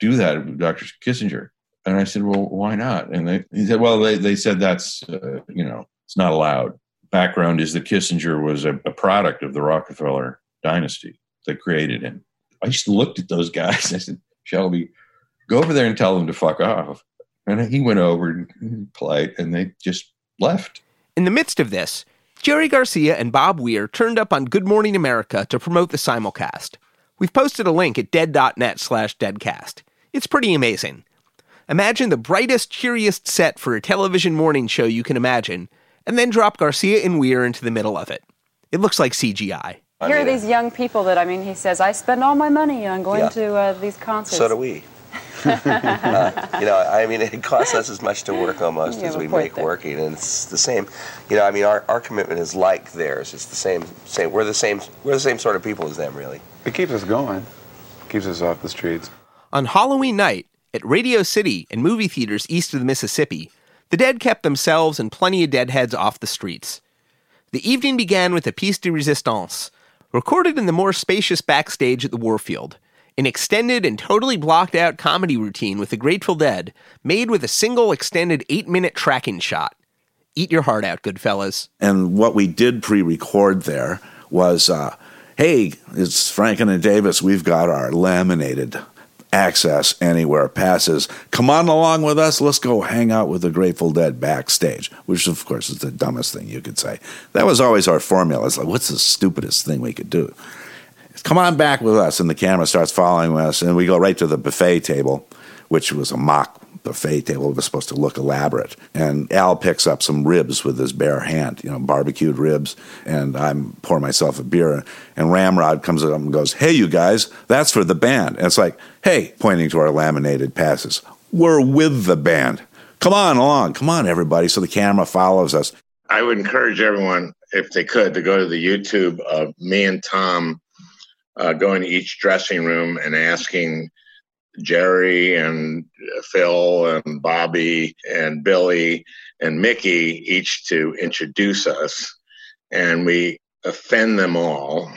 do that with Dr. Kissinger. And I said, well, why not? And he said, well, they said that's, it's not allowed. Background is that Kissinger was a product of the Rockefeller dynasty that created him. I just looked at those guys. I said, Shelby, go over there and tell them to fuck off. And he went over and polite, and they just left. In the midst of this, Jerry Garcia and Bob Weir turned up on Good Morning America to promote the simulcast. We've posted a link at dead.net/deadcast. It's pretty amazing. Imagine the brightest, cheeriest set for a television morning show you can imagine, and then drop Garcia and Weir into the middle of it. It looks like CGI. Here are these young people that, he says, I spend all my money on going to these concerts. So do we. It costs us as much to work almost as we make working, and it's the same. Our commitment is like theirs. It's the same. We're the same sort of people as them, really. It keeps us going. It keeps us off the streets. On Halloween night, at Radio City and movie theaters east of the Mississippi, the Dead kept themselves and plenty of Deadheads off the streets. The evening began with a piece de resistance, recorded in the more spacious backstage at the Warfield, an extended and totally blocked-out comedy routine with the Grateful Dead, made with a single extended 8-minute tracking shot. Eat your heart out, good fellas. And what we did pre-record there was, hey, it's Franken and Davis. We've got our laminated Access Anywhere passes. Come on along with us. Let's go hang out with the Grateful Dead backstage, which, of course, is the dumbest thing you could say. That was always our formula. It's like, what's the stupidest thing we could do? Come on back with us. And the camera starts following us, and we go right to the buffet table, which was a mock buffet table. It was supposed to look elaborate. And Al picks up some ribs with his bare hand, you know, barbecued ribs, and I pour myself a beer. And Ramrod comes up and goes, hey, you guys, that's for the band. And it's like, hey, pointing to our laminated passes, we're with the band. Come on along. Come on, everybody. So the camera follows us. I would encourage everyone, if they could, to go to the YouTube of me and Tom going to each dressing room and asking Jerry and Phil and Bobby and Billy and Mickey each to introduce us, and we offend them all.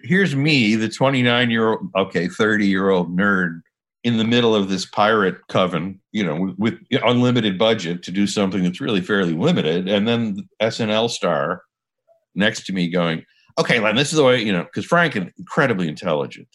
Here's me, the 29-year-old, 30-year-old nerd in the middle of this pirate coven, you know, with unlimited budget to do something that's really fairly limited, and then the SNL star next to me going, okay, Len, this is the way, you know, because Franken, incredibly intelligent.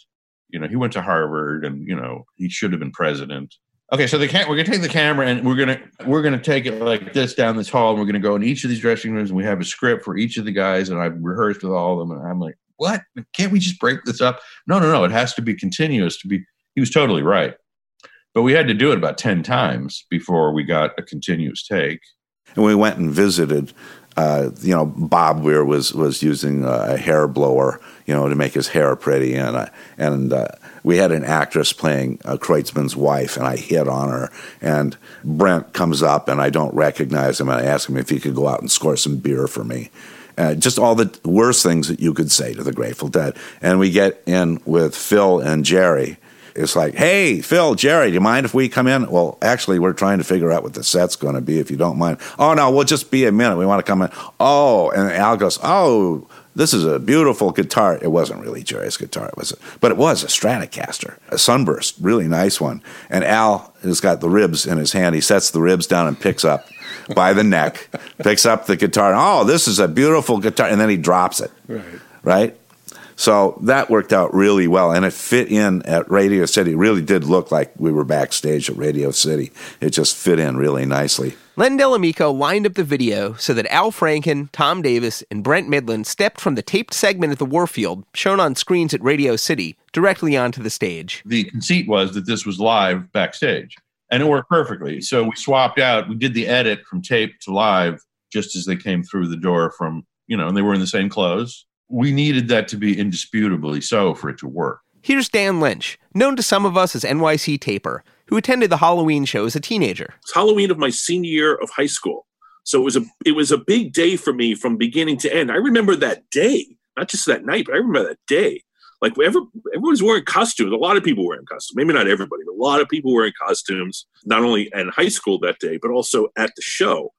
You know, he went to Harvard, and you know, he should have been president. Okay, so we're gonna take the camera, and we're gonna take it like this down this hall, and we're gonna go in each of these dressing rooms, and we have a script for each of the guys, and I've rehearsed with all of them, and I'm like, what? Can't we just break this up? No, it has to be continuous. He was totally right, but we had to do it about 10 times before we got a continuous take. And we went and visited. Bob Weir was using a hair blower, you know, to make his hair pretty. And we had an actress playing Kreutzmann's wife, and I hit on her. And Brent comes up, and I don't recognize him, and I ask him if he could go out and score some beer for me. Just all the worst things that you could say to the Grateful Dead. And we get in with Phil and Jerry. It's like, hey, Phil, Jerry, do you mind if we come in? Well, actually, we're trying to figure out what the set's going to be, if you don't mind. Oh, no, we'll just be a minute. We want to come in. Oh, and Al goes, oh, this is a beautiful guitar. It wasn't really Jerry's guitar, but it was a Stratocaster, a Sunburst, really nice one. And Al has got the ribs in his hand. He sets the ribs down and picks up by the neck, picks up the guitar. Oh, this is a beautiful guitar. And then he drops it, right? So that worked out really well, and it fit in at Radio City. It really did look like we were backstage at Radio City. It just fit in really nicely. Len Delamico lined up the video so that Al Franken, Tom Davis, and Brent Midland stepped from the taped segment at the Warfield, shown on screens at Radio City, directly onto the stage. The conceit was that this was live backstage, and it worked perfectly. So we swapped out. We did the edit from tape to live just as they came through the door from, you know, and they were in the same clothes. We needed that to be indisputably so for it to work. Here's Dan Lynch, known to some of us as NYC Taper, who attended the Halloween show as a teenager. It's Halloween of my senior year of high school. So it was a big day for me from beginning to end. I remember that day, not just that night, but I remember that day. Like, everyone's wearing costumes. A lot of people were in costumes. Maybe not everybody, but a lot of people were in costumes, not only in high school that day, but also at the show.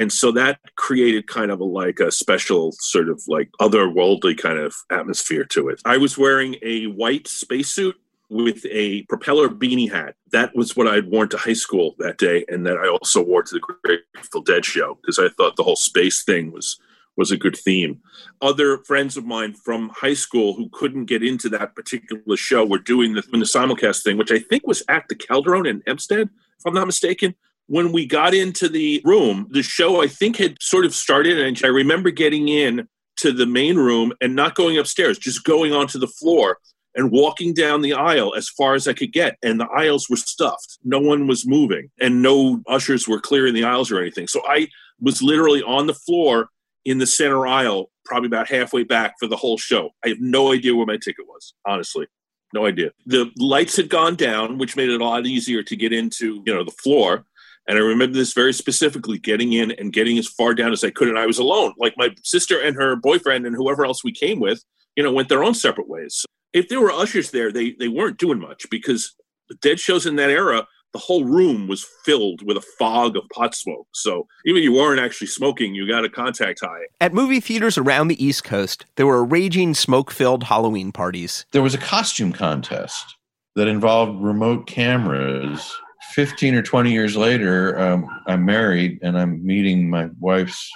And so that created kind of a special sort of like otherworldly kind of atmosphere to it. I was wearing a white spacesuit with a propeller beanie hat. That was what I had worn to high school that day, and that I also wore to the Grateful Dead show because I thought the whole space thing was a good theme. Other friends of mine from high school who couldn't get into that particular show were doing the simulcast thing, which I think was at the Calderon in Hempstead, if I'm not mistaken. When we got into the room, the show, I think, had sort of started, and I remember getting in to the main room and not going upstairs, just going onto the floor and walking down the aisle as far as I could get, and the aisles were stuffed. No one was moving, and no ushers were clearing the aisles or anything. So I was literally on the floor in the center aisle, probably about halfway back for the whole show. I have no idea where my ticket was, honestly. No idea. The lights had gone down, which made it a lot easier to get into, you know, the floor. And I remember this very specifically, getting in and getting as far down as I could. And I was alone. Like, my sister and her boyfriend and whoever else we came with, you know, went their own separate ways. If there were ushers there, they weren't doing much, because the Dead shows in that era, the whole room was filled with a fog of pot smoke. So even if you weren't actually smoking, you got a contact high. At movie theaters around the East Coast, there were raging smoke-filled Halloween parties. There was a costume contest that involved remote cameras 15 or 20 years later, I'm married and I'm meeting my wife's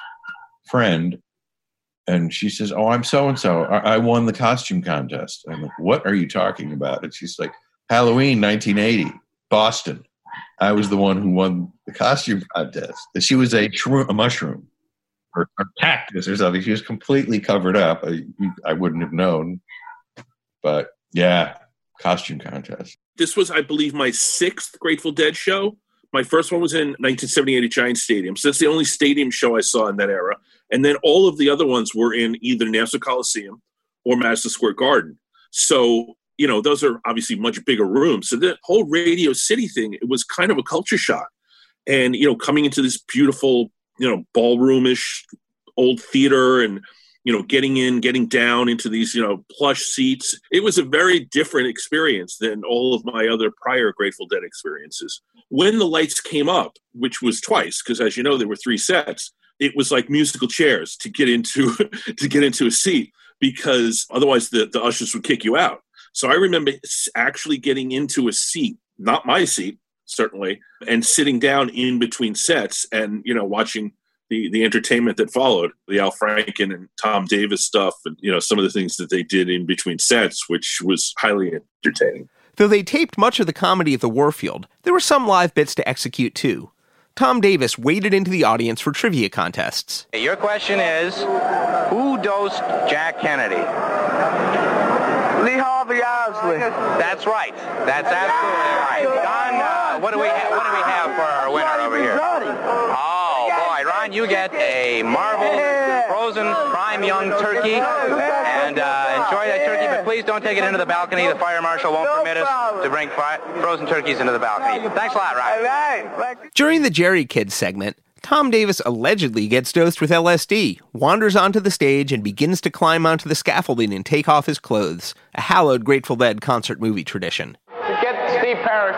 friend. And she says, oh, I'm so-and-so. I won the costume contest. I'm like, what are you talking about? And she's like, Halloween 1980, Boston. I was the one who won the costume contest. And she was a mushroom or a cactus or something. She was completely covered up. I wouldn't have known. But, yeah, costume contest. This was, I believe, my 6th Grateful Dead show. My first one was in 1978 at Giants Stadium. So that's the only stadium show I saw in that era. And then all of the other ones were in either Nassau Coliseum or Madison Square Garden. So, you know, those are obviously much bigger rooms. So the whole Radio City thing, it was kind of a culture shock. And, you know, coming into this beautiful, you know, ballroom-ish old theater and, you know, getting in, getting down into these, you know, plush seats. It was a very different experience than all of my other prior Grateful Dead experiences. When the lights came up, which was twice, because as you know, there were 3 sets, it was like musical chairs to get into a seat, because otherwise the ushers would kick you out. So I remember actually getting into a seat, not my seat, certainly, and sitting down in between sets and, you know, watching the entertainment that followed, the Al Franken and Tom Davis stuff, and, you know, some of the things that they did in between sets, which was highly entertaining. Though they taped much of the comedy at the Warfield, there were some live bits to execute too. Tom Davis waded into the audience for trivia contests. Your question is, who dosed Jack Kennedy? Lee Harvey Oswald. That's right. That's absolutely right. Don, what do we have for our winner over here? Ron, you get a Marvel frozen prime young turkey, and enjoy that turkey, but please don't take it into the balcony. The fire marshal won't permit us to bring frozen turkeys into the balcony. Thanks a lot, Ron. During the Jerry Kids segment, Tom Davis allegedly gets dosed with LSD, wanders onto the stage, and begins to climb onto the scaffolding and take off his clothes, a hallowed Grateful Dead concert movie tradition. To get Steve Parrish,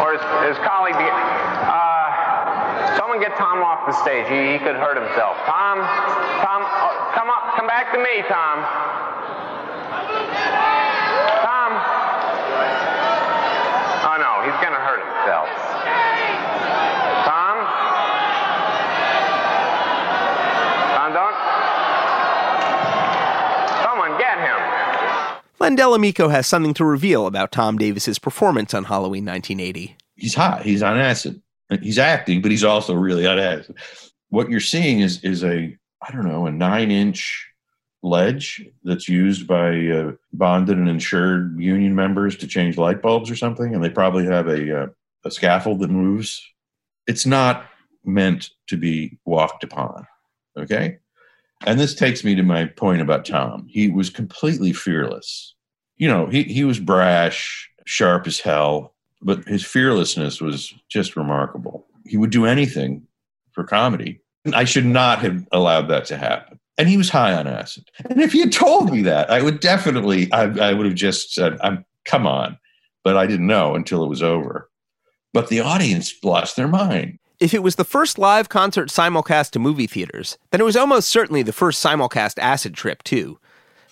or his colleague, someone get Tom off the stage. He could hurt himself. Tom, oh, come up, come back to me, Tom. Tom. Oh no, he's gonna hurt himself. Tom. Tom, don't. Someone get him. Lindell Amico has something to reveal about Tom Davis's performance on Halloween 1980. He's hot. He's on acid. He's acting, but he's also really on acid. What you're seeing is a 9-inch ledge that's used by bonded and insured union members to change light bulbs or something, and they probably have a scaffold that moves. It's not meant to be walked upon, okay? And this takes me to my point about Tom. He was completely fearless. You know, he was brash, sharp as hell. But his fearlessness was just remarkable. He would do anything for comedy. I should not have allowed that to happen. And he was high on acid. And if you told me that, I would definitely, I would have just said, come on. But I didn't know until it was over. But the audience lost their mind. If it was the first live concert simulcast to movie theaters, then it was almost certainly the first simulcast acid trip, too.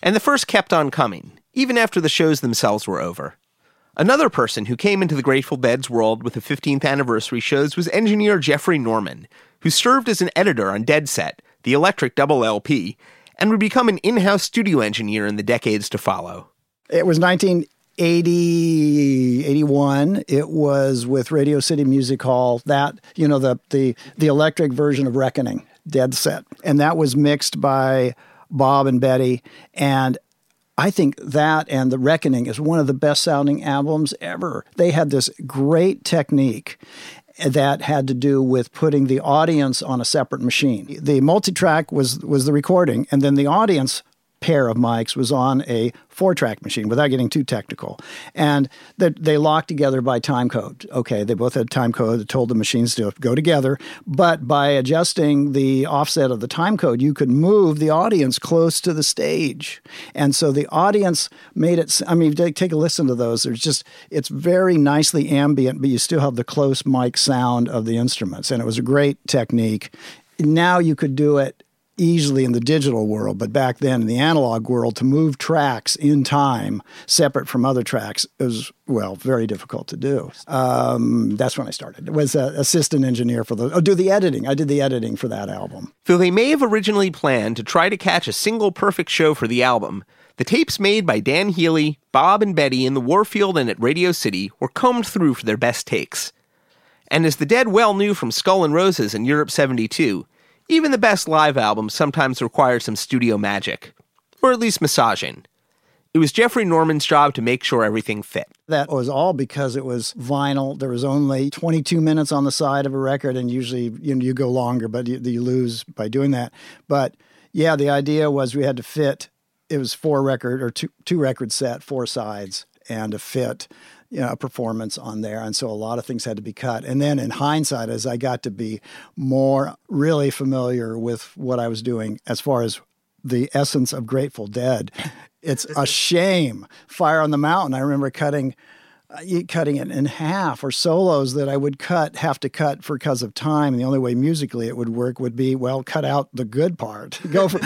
And the first kept on coming, even after the shows themselves were over. Another person who came into the Grateful Dead's world with the 15th anniversary shows was engineer Jeffrey Norman, who served as an editor on Dead Set, the electric double LP, and would become an in-house studio engineer in the decades to follow. It was 1980, 81. It was with Radio City Music Hall, that, you know, the electric version of Reckoning, Dead Set. And that was mixed by Bob and Betty, and I think that and The Reckoning is one of the best-sounding albums ever. They had this great technique that had to do with putting the audience on a separate machine. The multitrack was the recording, and then the audience pair of mics was on a 4-track machine, without getting too technical. And they locked together by time code. Okay, they both had time code that told the machines to go together. But by adjusting the offset of the time code, you could move the audience close to the stage. And so the audience made it, I mean, take a listen to those. There's just, it's very nicely ambient, but you still have the close mic sound of the instruments. And it was a great technique. Now you could do it easily in the digital world, but back then in the analog world, to move tracks in time separate from other tracks is, well, very difficult to do. That's when I started. I was an assistant engineer for the, do the editing. I did the editing for that album. Though they may have originally planned to try to catch a single perfect show for the album, the tapes made by Dan Healy, Bob and Betty in the Warfield and at Radio City were combed through for their best takes. And as the Dead well knew from Skull and Roses in Europe 72, even the best live albums sometimes require some studio magic, or at least massaging. It was Jeffrey Norman's job to make sure everything fit. That was all because it was vinyl. There was only 22 minutes on the side of a record, and usually you go longer, but you lose by doing that. But yeah, the idea was we had to fit. It was four record or two record set, four sides, and a fit. A performance on there. And so a lot of things had to be cut. And then in hindsight, as I got to be more really familiar with what I was doing as far as the essence of Grateful Dead, it's a shame. Fire on the Mountain, I remember cutting it in half, or solos that I would have to cut because of time. And the only way musically it would work would be, well, cut out the good part. Go for,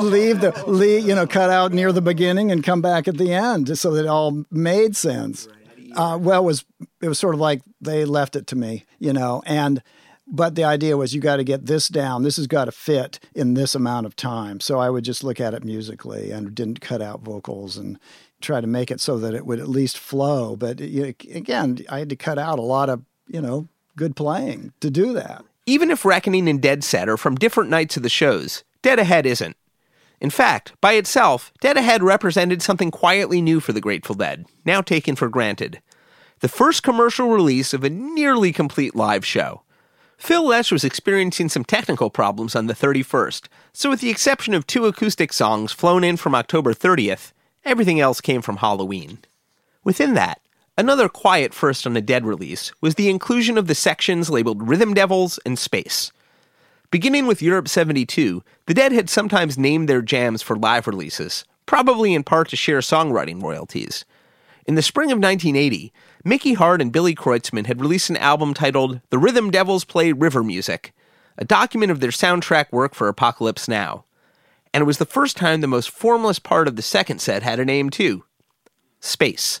leave, cut out near the beginning and come back at the end, just so that it all made sense. It was sort of like they left it to me, but the idea was you got to get this down. This has got to fit in this amount of time. So I would just look at it musically and didn't cut out vocals and try to make it so that it would at least flow. But again, I had to cut out a lot of, good playing to do that. Even if Reckoning and Dead Set are from different nights of the shows, Dead Ahead isn't. In fact, by itself, Dead Ahead represented something quietly new for the Grateful Dead, now taken for granted. The first commercial release of a nearly complete live show. Phil Lesh was experiencing some technical problems on the 31st, so with the exception of two acoustic songs flown in from October 30th, everything else came from Halloween. Within that, another quiet first on a Dead release was the inclusion of the sections labeled Rhythm Devils and Space. Beginning with Europe 72, the Dead had sometimes named their jams for live releases, probably in part to share songwriting royalties. In the spring of 1980, Mickey Hart and Billy Kreutzmann had released an album titled The Rhythm Devils Play River Music, a document of their soundtrack work for Apocalypse Now. And it was the first time the most formless part of the second set had a name, too. Space.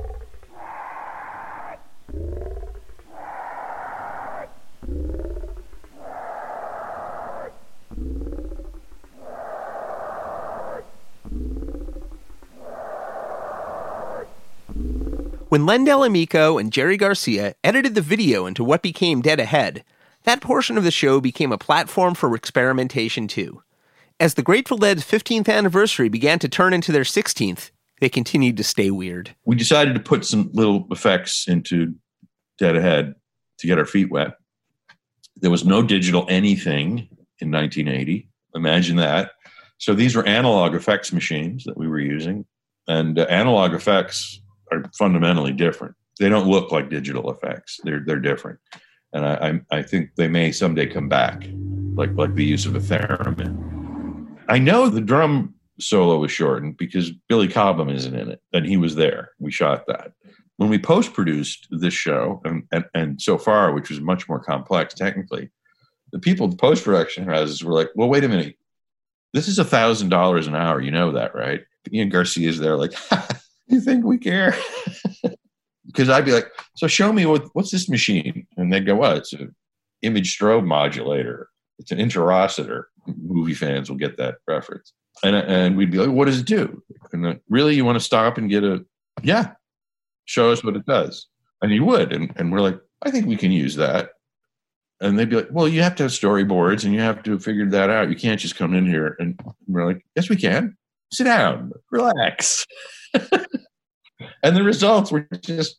space, space. When Len Delamico and Jerry Garcia edited the video into what became Dead Ahead, that portion of the show became a platform for experimentation, too. As the Grateful Dead's 15th anniversary began to turn into their 16th, they continued to stay weird. We decided to put some little effects into Dead Ahead to get our feet wet. There was no digital anything in 1980. Imagine that. So these were analog effects machines that we were using. And analog effects are fundamentally different. They don't look like digital effects. They're different. And I think they may someday come back, like the use of a theremin. I know the drum solo was shortened because Billy Cobham isn't in it, and he was there. We shot that. When we post-produced this show, and so far, which was much more complex technically, the people in post-production houses were like, well, wait a minute. This is $1,000 an hour. You know that, right? Ian Garcia's there like, you think we care? Because I'd be like, so show me what's this machine? And they'd go, well, it's an image strobe modulator. It's an interocitor. Movie fans will get that reference. And we'd be like, what does it do? And really, you want to stop and get show us what it does. And you would. And we're like, I think we can use that. And they'd be like, well, you have to have storyboards and you have to figure that out. You can't just come in here. And we're like, yes, we can. Sit down. Relax. And the results were just,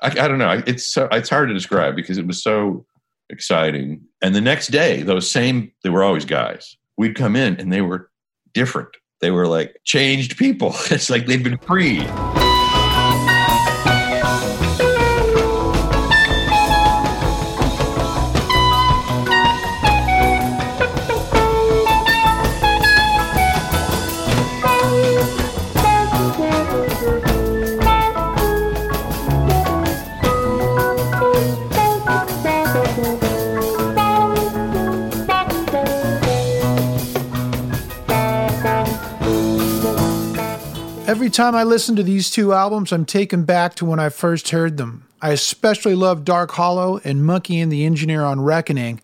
I don't know. It's hard to describe because it was so exciting. And the next day, they were always guys. We'd come in and they were different. They were like changed people. It's like they'd been freed. Every time I listen to these two albums, I'm taken back to when I first heard them. I especially love Dark Hollow and Monkey and the Engineer on Reckoning,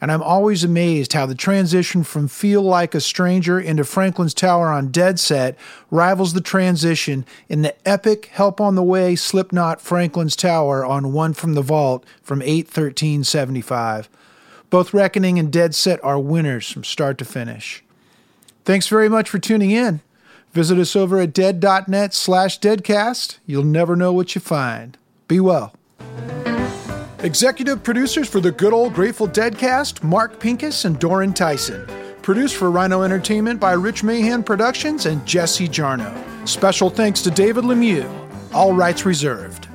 and I'm always amazed how the transition from Feel Like a Stranger into Franklin's Tower on Dead Set rivals the transition in the epic Help on the Way Slipknot Franklin's Tower on One from the Vault from 8/13/75. Both Reckoning and Dead Set are winners from start to finish. Thanks very much for tuning in. Visit us over at dead.net/deadcast. You'll never know what you find. Be well. Executive producers for the Good Old Grateful Deadcast, Mark Pincus and Doran Tyson. Produced for Rhino Entertainment by Rich Mahan Productions and Jesse Jarnow. Special thanks to David Lemieux. All rights reserved.